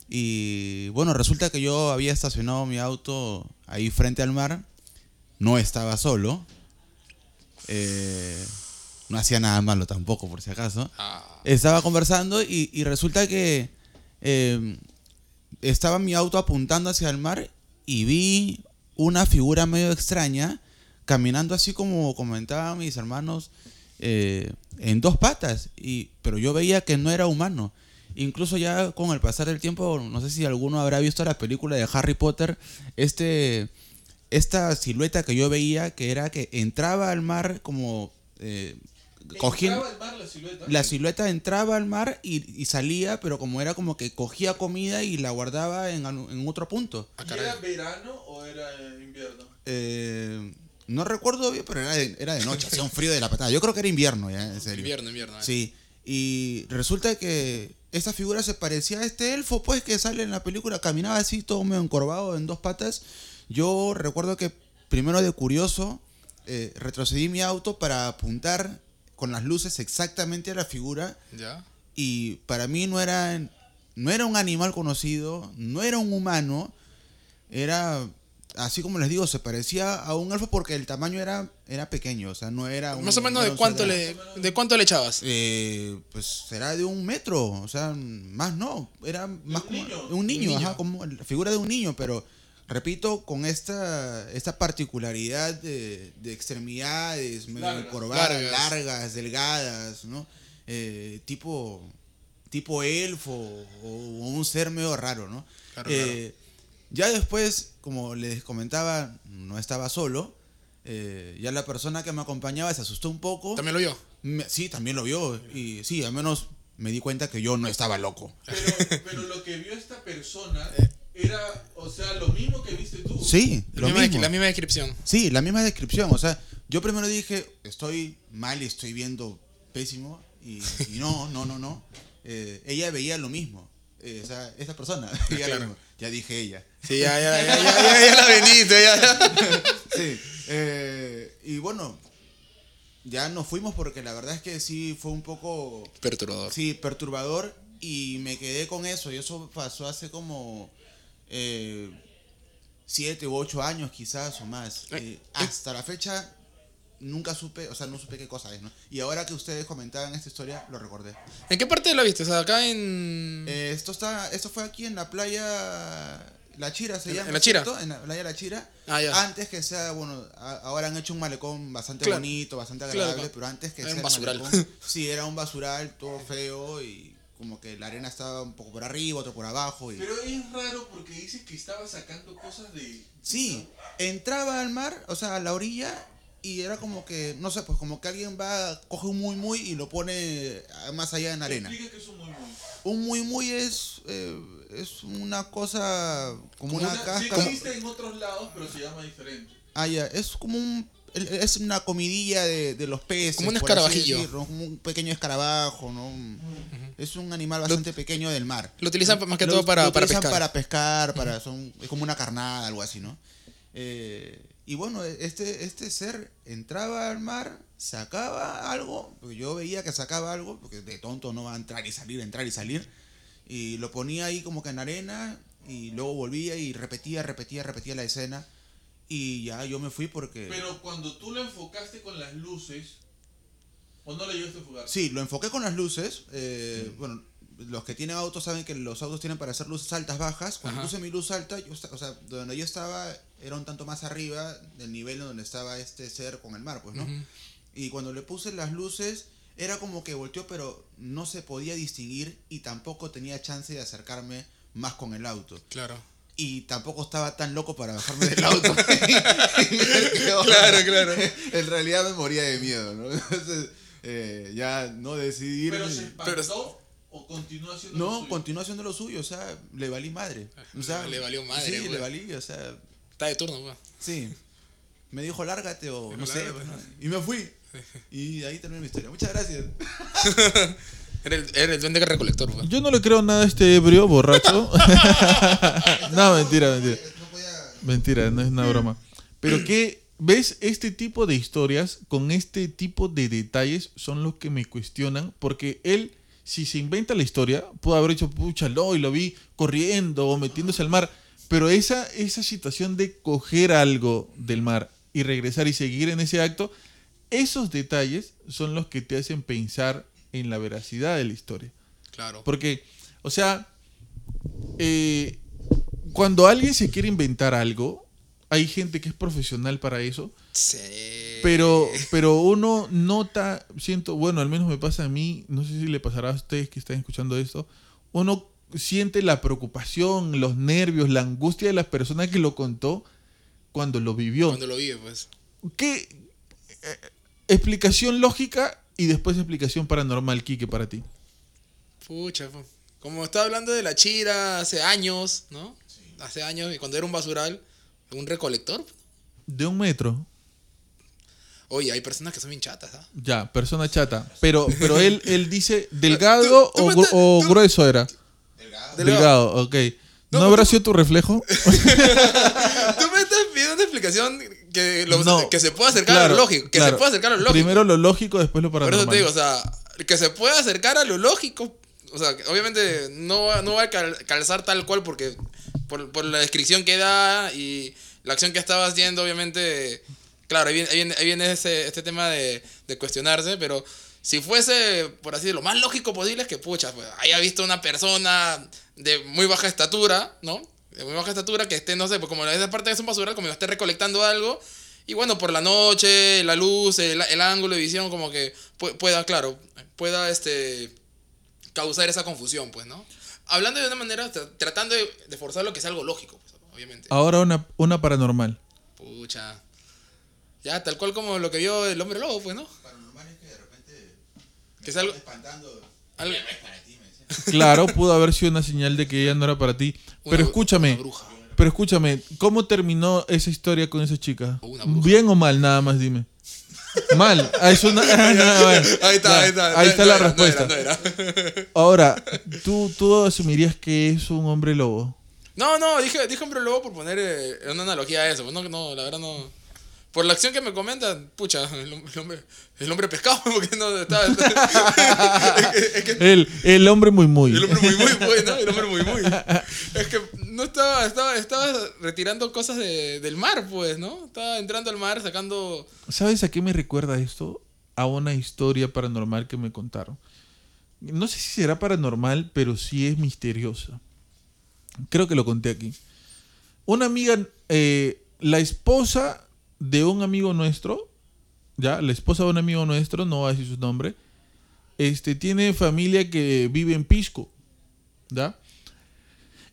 Y bueno, resulta que yo había estacionado mi auto ahí frente al mar no estaba solo, no hacía nada malo tampoco, por si acaso. Estaba conversando y resulta que estaba mi auto apuntando hacia el mar y vi una figura medio extraña caminando así como comentaban mis hermanos, en dos patas, pero yo veía que no era humano. Incluso ya con el pasar del tiempo, no sé si alguno habrá visto la película de Harry Potter, esta silueta que yo veía, que era que entraba al mar como... cogiendo, ¿entraba al mar la silueta? La silueta entraba al mar y salía, pero como era como que cogía comida y la guardaba en otro punto. ¿Era verano o era invierno? No recuerdo bien, pero era de noche, hacía un frío de la patada. Yo creo que era invierno, ya, en serio. Invierno. Sí, y resulta que esta figura se parecía a este elfo, pues, que sale en la película, caminaba así, todo medio encorvado, en dos patas. Yo recuerdo que primero de curioso, retrocedí mi auto para apuntar con las luces exactamente a la figura. ¿Ya? Y para mí no era un animal conocido, no era un humano, era... Así como les digo, se parecía a un elfo porque el tamaño era pequeño, o sea, no era... Más o menos, ¿de cuánto le echabas? Pues era de 1 metro, o sea, más no, era más como un niño, ajá, como la figura de un niño, pero repito, con esta particularidad de extremidades, medio corvadas, largas, delgadas, ¿no? Tipo elfo o un ser medio raro, ¿no? Claro. Ya después, como les comentaba, no estaba solo. Ya la persona que me acompañaba se asustó un poco. ¿También lo vio? Sí, también lo vio. Y sí, al menos me di cuenta que yo no estaba loco. Pero lo que vio esta persona era, o sea, lo mismo que viste tú. Sí, la misma descripción. Sí, la misma descripción. O sea, yo primero dije, estoy mal, estoy viendo pésimo. Y no. Ella veía lo mismo. Esa persona. Claro. Ya dije ella. Sí, ya la veniste. Ya. Sí. Y bueno, ya nos fuimos porque la verdad es que sí fue un poco... Perturbador. Sí, perturbador. Y me quedé con eso. Y eso pasó hace como 7 u 8 años quizás o más. Hasta la fecha... Nunca supe, o sea, no supe qué cosa es, ¿no? Y ahora que ustedes comentaban esta historia, lo recordé. ¿En qué parte la viste? O sea, acá en... Esto fue aquí en la playa... La Chira se llama. ¿En La Chira? ¿Cierto? En la playa La Chira. Ah, ya. Antes que sea, bueno, ahora han hecho un malecón bastante bonito, bastante agradable, pero antes que era sea... un basural. Malecón, sí, era un basural, todo feo y... Como que la arena estaba un poco por arriba, otro por abajo. Pero es raro porque dices que estaba sacando cosas de... Sí, entraba al mar, o sea, a la orilla... Y era como que, no sé, pues como que alguien va, coge un muy y lo pone más allá en arena. ¿Explica qué es un muy? Un muy es una cosa, como una casca. Se existe en otros lados, pero se llama diferente. Ah, ya, es como es una comidilla de los peces. Como un escarabajillo. Decir, como un pequeño escarabajo, ¿no? Uh-huh. Es un animal bastante pequeño del mar. Lo utilizan más que todo para pescar. Lo utilizan para pescar, es como una carnada, algo así, ¿no? Y bueno, este ser entraba al mar, sacaba algo, porque yo veía que sacaba algo, porque de tonto no va a entrar y salir, y lo ponía ahí como que en arena, y luego volvía y repetía la escena, y ya yo me fui porque... Pero cuando tú lo enfocaste con las luces, ¿o no le llevaste a enfocar? Sí, lo enfoqué con las luces, bueno... Los que tienen autos saben que los autos tienen para hacer luces altas, bajas. Cuando puse mi luz alta, donde yo estaba era un tanto más arriba del nivel donde estaba este ser con el mar, pues, ¿no? Uh-huh. Y cuando le puse las luces, era como que volteó, pero no se podía distinguir y tampoco tenía chance de acercarme más con el auto. Claro. Y tampoco estaba tan loco para bajarme del auto. Claro. En realidad me moría de miedo, ¿no? Entonces, ya no decidí irme. Pero se espantó. ¿O continuó haciendo lo suyo? No, continuó haciendo lo suyo, o sea, le valí madre. O sea, le valió madre, sí, güey. Le valí, o sea... Está de turno, güey. Sí. Me dijo, lárgate o no sé. Bueno, y me fui. Y ahí terminó mi historia. Muchas gracias. Era el duende recolector, güey. Yo no le creo nada a este ebrio, borracho. No, mentira. Mentira, no es una broma. Pero que, ¿ves? Este tipo de historias con este tipo de detalles son los que me cuestionan porque él... Si se inventa la historia, puede haber dicho, pucha, no, y lo vi corriendo o metiéndose al mar. Pero esa situación de coger algo del mar y regresar y seguir en ese acto, esos detalles son los que te hacen pensar en la veracidad de la historia. Claro. Porque, o sea, cuando alguien se quiere inventar algo, hay gente que es profesional para eso. Sí. Pero uno nota, siento, bueno, al menos me pasa a mí, no sé si le pasará a ustedes que están escuchando esto, uno siente la preocupación, los nervios, la angustia de la persona que lo contó cuando lo vivió. Cuando lo vive, pues. ¿Qué explicación lógica y después explicación paranormal, Quique, para ti? Pucha, como estaba hablando de la Chira hace años, ¿no? Sí. Hace años, y cuando era un basural, un recolector. De un metro. Oye, hay personas que son bien chatas, ¿ah? Ya, persona chata. Pero él dice, ¿delgado o grueso era? Delgado, ok. ¿No habrá sido tu reflejo? Tú me estás pidiendo una explicación que se pueda acercar a lo lógico. Se pueda acercar a lo lógico. Primero lo lógico, después lo paranormal. Por eso te digo, o sea, que se pueda acercar a lo lógico. O sea, obviamente no va a calzar tal cual porque por la descripción que da y la acción que estaba haciendo, obviamente... Claro, ahí viene este tema de cuestionarse, pero si fuese, por así decirlo, lo más lógico posible es que, pucha, pues, haya visto una persona de muy baja estatura, ¿no? De muy baja estatura que esté, no sé, pues como esa parte es un basural, como que esté recolectando algo, y bueno, por la noche, la luz, el ángulo de visión, como que pueda causar esa confusión, pues, ¿no? Hablando de una manera, tratando de forzar lo que es algo lógico, pues, obviamente. Ahora una paranormal. Pucha... Ya, tal cual como lo que vio el hombre lobo, pues, ¿no? Paranormal es que de repente me que salgo espantando. ¿Algo? No es para ti, me decían. Claro, pudo haber sido una señal de que ella no era para ti. Pero escúchame, ¿cómo terminó esa historia con esa chica? Una bruja. ¿Bien o mal? Nada más dime. Mal. Ahí está la respuesta. No era. Ahora, ¿tú asumirías que es un hombre lobo? No, dije hombre lobo por poner una analogía a eso. Pues no, la verdad no... Por la acción que me comentan, pucha, el hombre pescado, porque no está. es que, el hombre muy muy. El hombre muy muy, pues, ¿no? El hombre muy muy. Es que no estaba retirando cosas del mar, pues, ¿no? Estaba entrando al mar, sacando. ¿Sabes a qué me recuerda esto? A una historia paranormal que me contaron. No sé si será paranormal, pero sí es misteriosa. Creo que lo conté aquí. Una amiga, la esposa de un amigo nuestro, ya, la esposa de un amigo nuestro, no va a decir su nombre, tiene familia que vive en Pisco, ¿ya?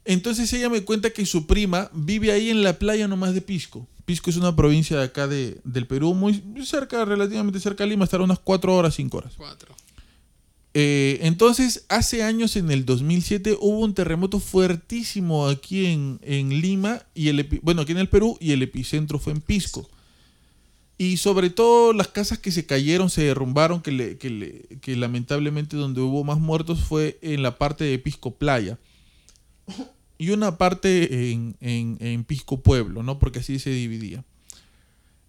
Entonces ella me cuenta que su prima vive ahí en la playa nomás de Pisco. Pisco es una provincia de acá del Perú, muy cerca, relativamente cerca de Lima, estará unas 4 horas, 5 horas. 4. Entonces, hace años, en el 2007, hubo un terremoto fuertísimo aquí en Lima, y aquí en el Perú, y el epicentro fue en Pisco. Y sobre todo las casas que se cayeron, se derrumbaron, que lamentablemente donde hubo más muertos fue en la parte de Pisco Playa. Y una parte en Pisco Pueblo, ¿no? Porque así se dividía.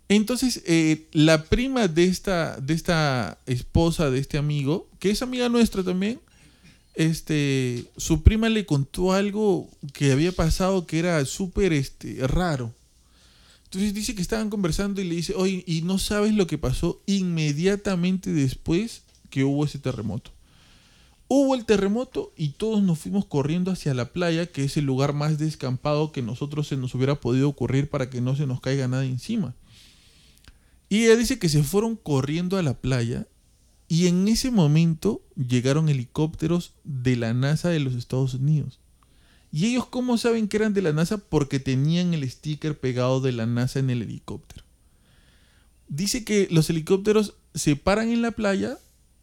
Entonces, la prima de esta esposa, de este amigo, que es amiga nuestra también, su prima le contó algo que había pasado que era súper raro. Entonces dice que estaban conversando y le dice, oye, ¿y no sabes lo que pasó inmediatamente después que hubo ese terremoto? Hubo el terremoto y todos nos fuimos corriendo hacia la playa, que es el lugar más descampado que nosotros se nos hubiera podido ocurrir para que no se nos caiga nada encima. Y ella dice que se fueron corriendo a la playa y en ese momento llegaron helicópteros de la NASA de los Estados Unidos. ¿Y ellos cómo saben que eran de la NASA? Porque tenían el sticker pegado de la NASA en el helicóptero. Dice que los helicópteros se paran en la playa,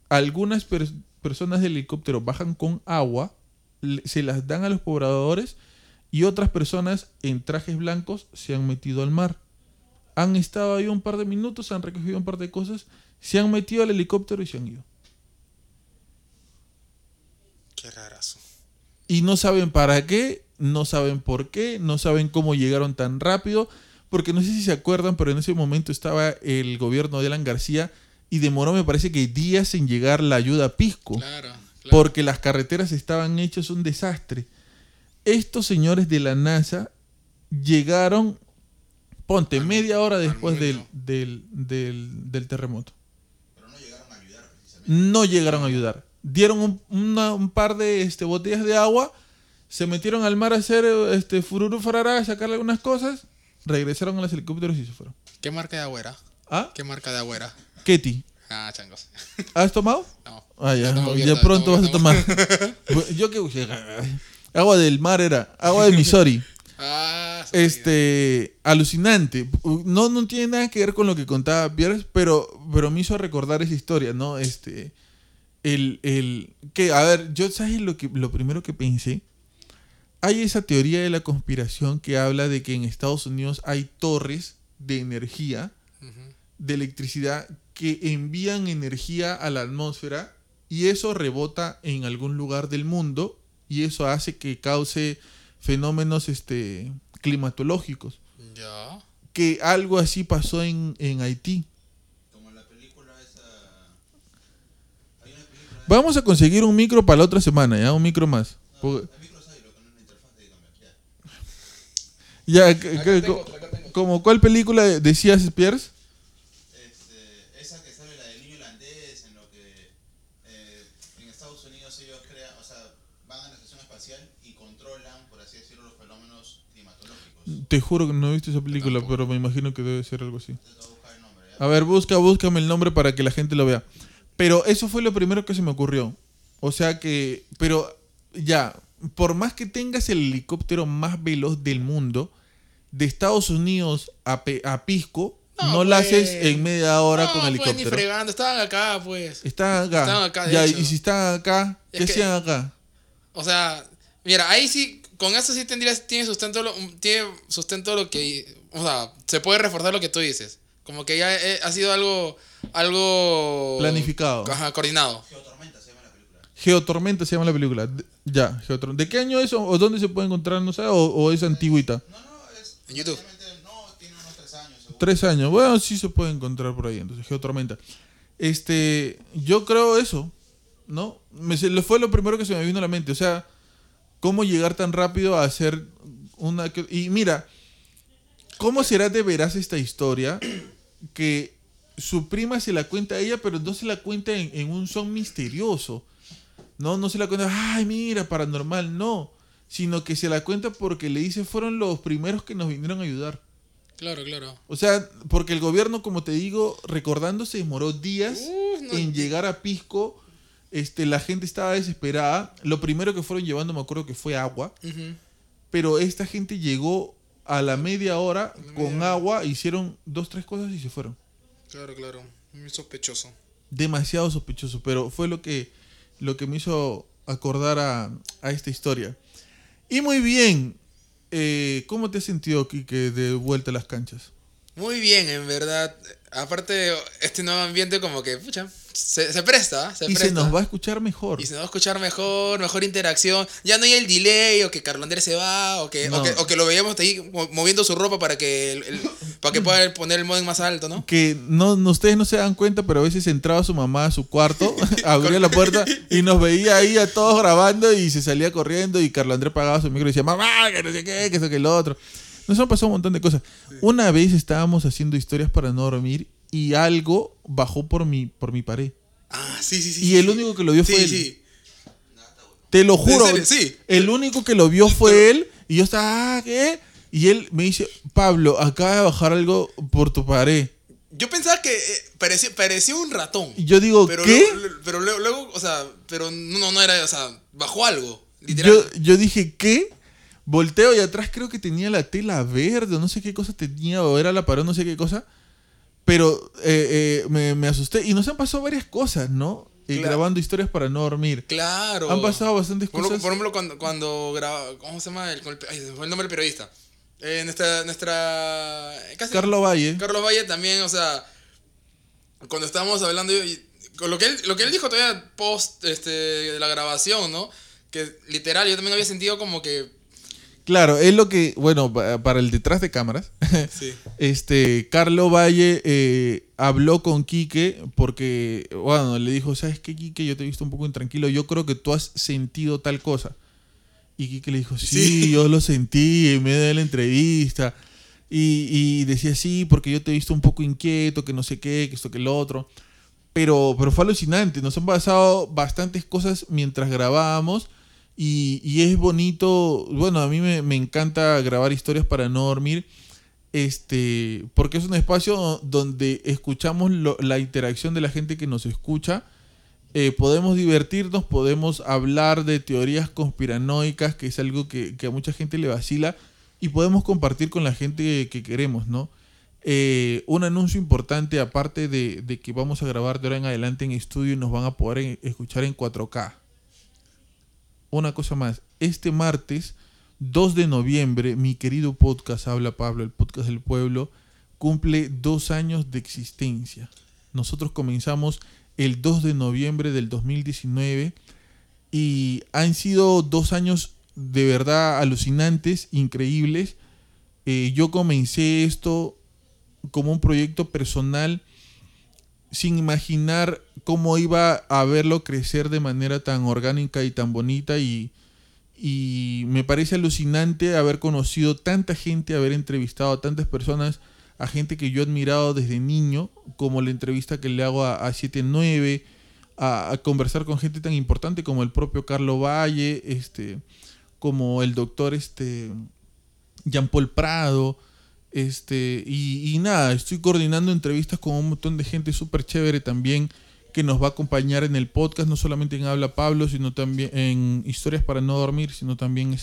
algunas personas del helicóptero bajan con agua, se las dan a los pobladores y otras personas en trajes blancos se han metido al mar. Han estado ahí un par de minutos, han recogido un par de cosas, se han metido al helicóptero y se han ido. Qué rarazo. Y no saben para qué, no saben por qué, no saben cómo llegaron tan rápido, porque no sé si se acuerdan, pero en ese momento estaba el gobierno de Alan García y demoró, me parece que días en llegar la ayuda a Pisco. Claro. Porque las carreteras estaban hechas un desastre. Estos señores de la NASA llegaron Ponte media hora después del terremoto. Pero no llegaron a ayudar, precisamente. No llegaron a ayudar. Dieron un par de botellas de agua, se metieron al mar a hacer fururu farará, a sacarle algunas cosas, regresaron a los helicópteros y se fueron. ¿Qué marca de agua era? ¿Ah? ¿Qué marca de agua era? Ketty. Ah, changos. ¿Has tomado? No. Ah, ya. Ya pronto vas a tomar. Yo qué usé. Agua del mar era. Agua de Missouri. Ah, alucinante. No tiene nada que ver con lo que contaba Pierce, pero me hizo recordar esa historia, ¿no? Yo, ¿sabes lo primero que pensé? Hay esa teoría de la conspiración que habla de que en Estados Unidos hay torres de energía, uh-huh, de electricidad, que envían energía a la atmósfera y eso rebota en algún lugar del mundo y eso hace que cause fenómenos climatológicos. Ya. Que algo así pasó en Haití. Como la película esa. Hay una película. Vamos a conseguir un micro para la otra semana, ¿ya? Un micro más. No, el micro es lo que no es una interfaz de cambio. Ya. Ya, ¿como cuál película decías, Pierce? Esa que sale, la del niño holandés, en lo que en Estados Unidos ellos crean, o sea, van a la estación espacial y controlan, por así decirlo, los fenómenos climatológicos. Te juro que no he visto esa película, pero me imagino que debe ser algo así. Entonces, el nombre, a ver, búscame el nombre para que la gente lo vea. Pero eso fue lo primero que se me ocurrió. O sea que, pero ya, por más que tengas el helicóptero más veloz del mundo, de Estados Unidos a Pisco, no la haces en media hora con helicóptero. No, pues ni fregando. Estaban acá, pues. Estaban acá, ya, hecho. Y si estaban acá, ¿qué hacían acá? O sea, mira, ahí sí, con eso sí tiene sustento lo que... O sea, se puede reforzar lo que tú dices. Como que ya ha sido algo... planificado. Ajá, coordinado. Geotormenta se llama la película. Ya, Geotormenta. ¿De qué año es o dónde se puede encontrar? No sé, o es antigüita. No, es... En YouTube. 3 años. Bueno, sí se puede encontrar por ahí. Entonces, Geotormenta. Yo creo eso, ¿no? Fue lo primero que se me vino a la mente. O sea, ¿cómo llegar tan rápido a hacer una... Y mira, ¿cómo será de veras esta historia que su prima se la cuenta a ella, pero no se la cuenta en un son misterioso? No se la cuenta, ay, mira, paranormal, no. Sino que se la cuenta porque le dice, fueron los primeros que nos vinieron a ayudar. Claro. O sea, porque el gobierno, como te digo, recordando, se demoró días en llegar a Pisco. La gente estaba desesperada. Lo primero que fueron llevando, me acuerdo que fue agua. Uh-huh. Pero esta gente llegó a la media hora agua, hicieron 2-3 cosas y se fueron. Claro. Muy sospechoso. Demasiado sospechoso, pero fue lo que me hizo acordar a esta historia. Y muy bien. ¿Cómo te has sentido, Quique, de vuelta a las canchas? Muy bien, en verdad. Aparte, este nuevo ambiente como que, pucha, se presta, se y presta. Se nos va a escuchar mejor. Mejor interacción. Ya no hay el delay, o que Carlos Andrés se va, o que lo veíamos ahí moviendo su ropa para que pueda poner el modem más alto, ¿no? Que no ustedes no se dan cuenta, pero a veces entraba su mamá a su cuarto, abría la puerta y nos veía ahí a todos grabando y se salía corriendo y Carlos Andrés pagaba su micro y decía, mamá, que no sé qué, que eso, que lo otro. Nos han pasado un montón de cosas. Sí. Una vez estábamos haciendo historias para no dormir y algo bajó por mi pared. Ah, sí. Y el único que lo vio fue él. Sí. Te lo juro. Sí. El único que lo vio fue él y yo estaba, ¿qué? Y él me dice, Pablo, acaba de bajar algo por tu pared. Yo pensaba que parecía un ratón. Y yo digo, pero ¿qué? Luego, o sea, pero no era, o sea, bajó algo, literal. Yo dije, ¿qué? Volteo y atrás creo que tenía la tela verde, no sé qué cosa tenía, o era la pared, no sé qué cosa. Pero me asusté. Y nos han pasado varias cosas, ¿no? Claro. Grabando historias para no dormir. Claro. Han pasado bastantes cosas. Por ejemplo, cuando grababa... ¿Cómo se llama? Ay, se fue el nombre del periodista. Carlos Valle. Carlos Valle también, o sea... Cuando estábamos hablando... Con lo que él dijo todavía post de la grabación, ¿no? Que literal, yo también había sentido como que... Claro, es lo que, bueno, para el detrás de cámaras, sí. Carlos Valle habló con Quique porque, bueno, le dijo, ¿sabes qué, Quique? Yo te he visto un poco intranquilo, yo creo que tú has sentido tal cosa. Y Quique le dijo, sí. Yo lo sentí en medio de la entrevista. Y decía, sí, porque yo te he visto un poco inquieto, que no sé qué, que esto, que lo otro. Pero fue alucinante. Nos han pasado bastantes cosas mientras grabábamos. Y es bonito. Bueno, a mí me encanta grabar Historias para no dormir. Porque es un espacio donde escuchamos la interacción de la gente que nos escucha. Podemos divertirnos, podemos hablar de teorías conspiranoicas, que es algo que a mucha gente le vacila, y podemos compartir con la gente que queremos, ¿no? Un anuncio importante, aparte de que vamos a grabar de ahora en adelante en estudio y nos van a poder escuchar en 4K. Una cosa más, este martes 2 de noviembre, mi querido podcast Habla Pablo, el podcast del pueblo, cumple 2 años de existencia. Nosotros comenzamos el 2 de noviembre del 2019 y han sido 2 años de verdad alucinantes, increíbles. Yo comencé esto como un proyecto personal sin imaginar cómo iba a verlo crecer de manera tan orgánica y tan bonita, y me parece alucinante haber conocido tanta gente, haber entrevistado a tantas personas, a gente que yo he admirado desde niño, como la entrevista que le hago a 7-9, a conversar con gente tan importante como el propio Carlos Valle, como el doctor Jean-Paul Prado, y nada, estoy coordinando entrevistas con un montón de gente súper chévere también, que nos va a acompañar en el podcast, no solamente en Habla Pablo, sino también en Historias para no dormir, sino también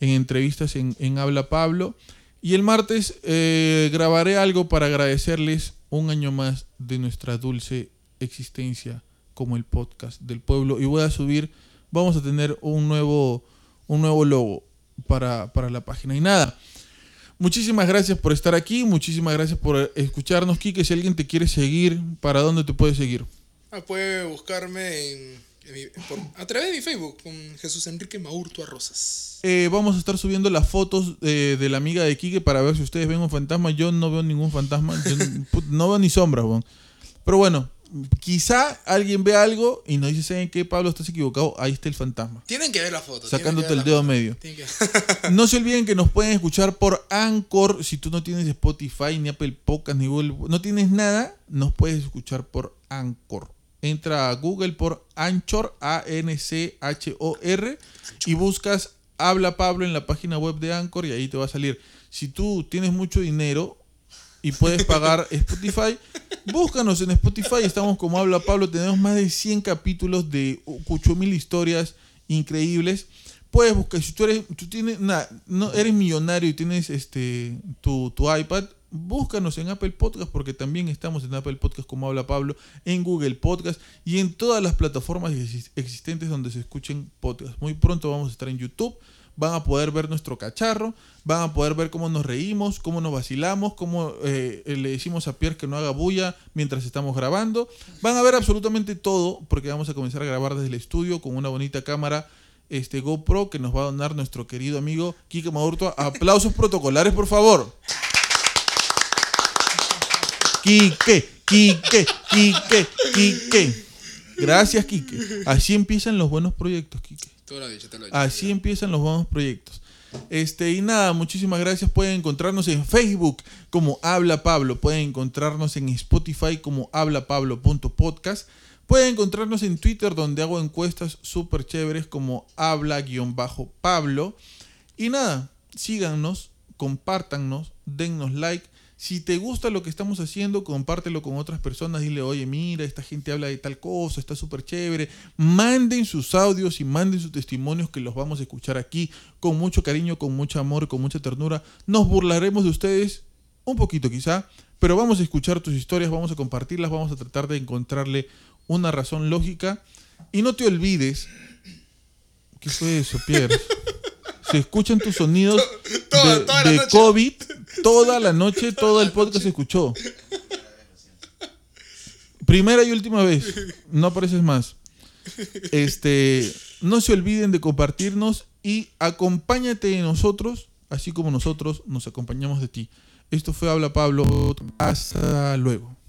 en entrevistas en Habla Pablo. Y el martes grabaré algo para agradecerles 1 año más de nuestra dulce existencia como el podcast del pueblo. Y vamos a tener un nuevo logo para la página. Y nada, muchísimas gracias por estar aquí, muchísimas gracias por escucharnos. Quique, si alguien te quiere seguir, ¿para dónde te puede seguir? Puede buscarme a través de mi Facebook con Jesús Enrique Maburto a Rosas. Vamos a estar subiendo las fotos de la amiga de Quique para ver si ustedes ven un fantasma. Yo no veo ningún fantasma. Yo no veo ni sombras, weón. Pero bueno, quizá alguien ve algo y nos dice, ¿saben qué, Pablo? Estás equivocado, ahí está el fantasma. Tienen que ver la foto. Sacándote el dedo medio. No se olviden que nos pueden escuchar por Anchor. Si tú no tienes Spotify, ni Apple Podcast, ni Google, no tienes nada, nos puedes escuchar por Anchor. Entra a Google por Anchor, A-N-C-H-O-R, y buscas Habla Pablo en la página web de Anchor y ahí te va a salir. Si tú tienes mucho dinero y puedes pagar Spotify, búscanos en Spotify. Estamos como Habla Pablo. Tenemos más de 100 capítulos de 8.000 historias increíbles. Puedes buscar. Si eres millonario y tienes tu iPad, búscanos en Apple Podcast, porque también estamos en Apple Podcast como Habla Pablo, en Google Podcast y en todas las plataformas existentes donde se escuchen podcasts. Muy pronto vamos a estar en YouTube. Van a poder ver nuestro cacharro, van a poder ver cómo nos reímos, cómo nos vacilamos, cómo le decimos a Pierre que no haga bulla mientras estamos grabando. Van a ver absolutamente todo, porque vamos a comenzar a grabar desde el estudio con una bonita cámara GoPro que nos va a donar nuestro querido amigo Quique Maburto. Aplausos protocolares, por favor. Quique. Gracias, Quique. Así empiezan los buenos proyectos, Quique. Te lo he dicho. Así empiezan los buenos proyectos. Y nada, muchísimas gracias. Pueden encontrarnos en Facebook como Habla Pablo. Pueden encontrarnos en Spotify como hablapablo.podcast. Pueden encontrarnos en Twitter, donde hago encuestas súper chéveres como Habla-Pablo. Y nada, síganos, compártanos, dennos like. Si te gusta lo que estamos haciendo, compártelo con otras personas. Dile, oye, mira, esta gente habla de tal cosa, está súper chévere. Manden sus audios y manden sus testimonios, que los vamos a escuchar aquí con mucho cariño, con mucho amor, con mucha ternura. Nos burlaremos de ustedes, un poquito quizá, pero vamos a escuchar tus historias, vamos a compartirlas, vamos a tratar de encontrarle una razón lógica. Y no te olvides... ¿Qué fue eso, Pierre? Se escuchan tus sonidos de COVID toda la noche, todo el podcast se escuchó. Primera y última vez, no apareces más. No se olviden de compartirnos y acompáñate de nosotros, así como nosotros nos acompañamos de ti. Esto fue Habla Pablo. Hasta luego.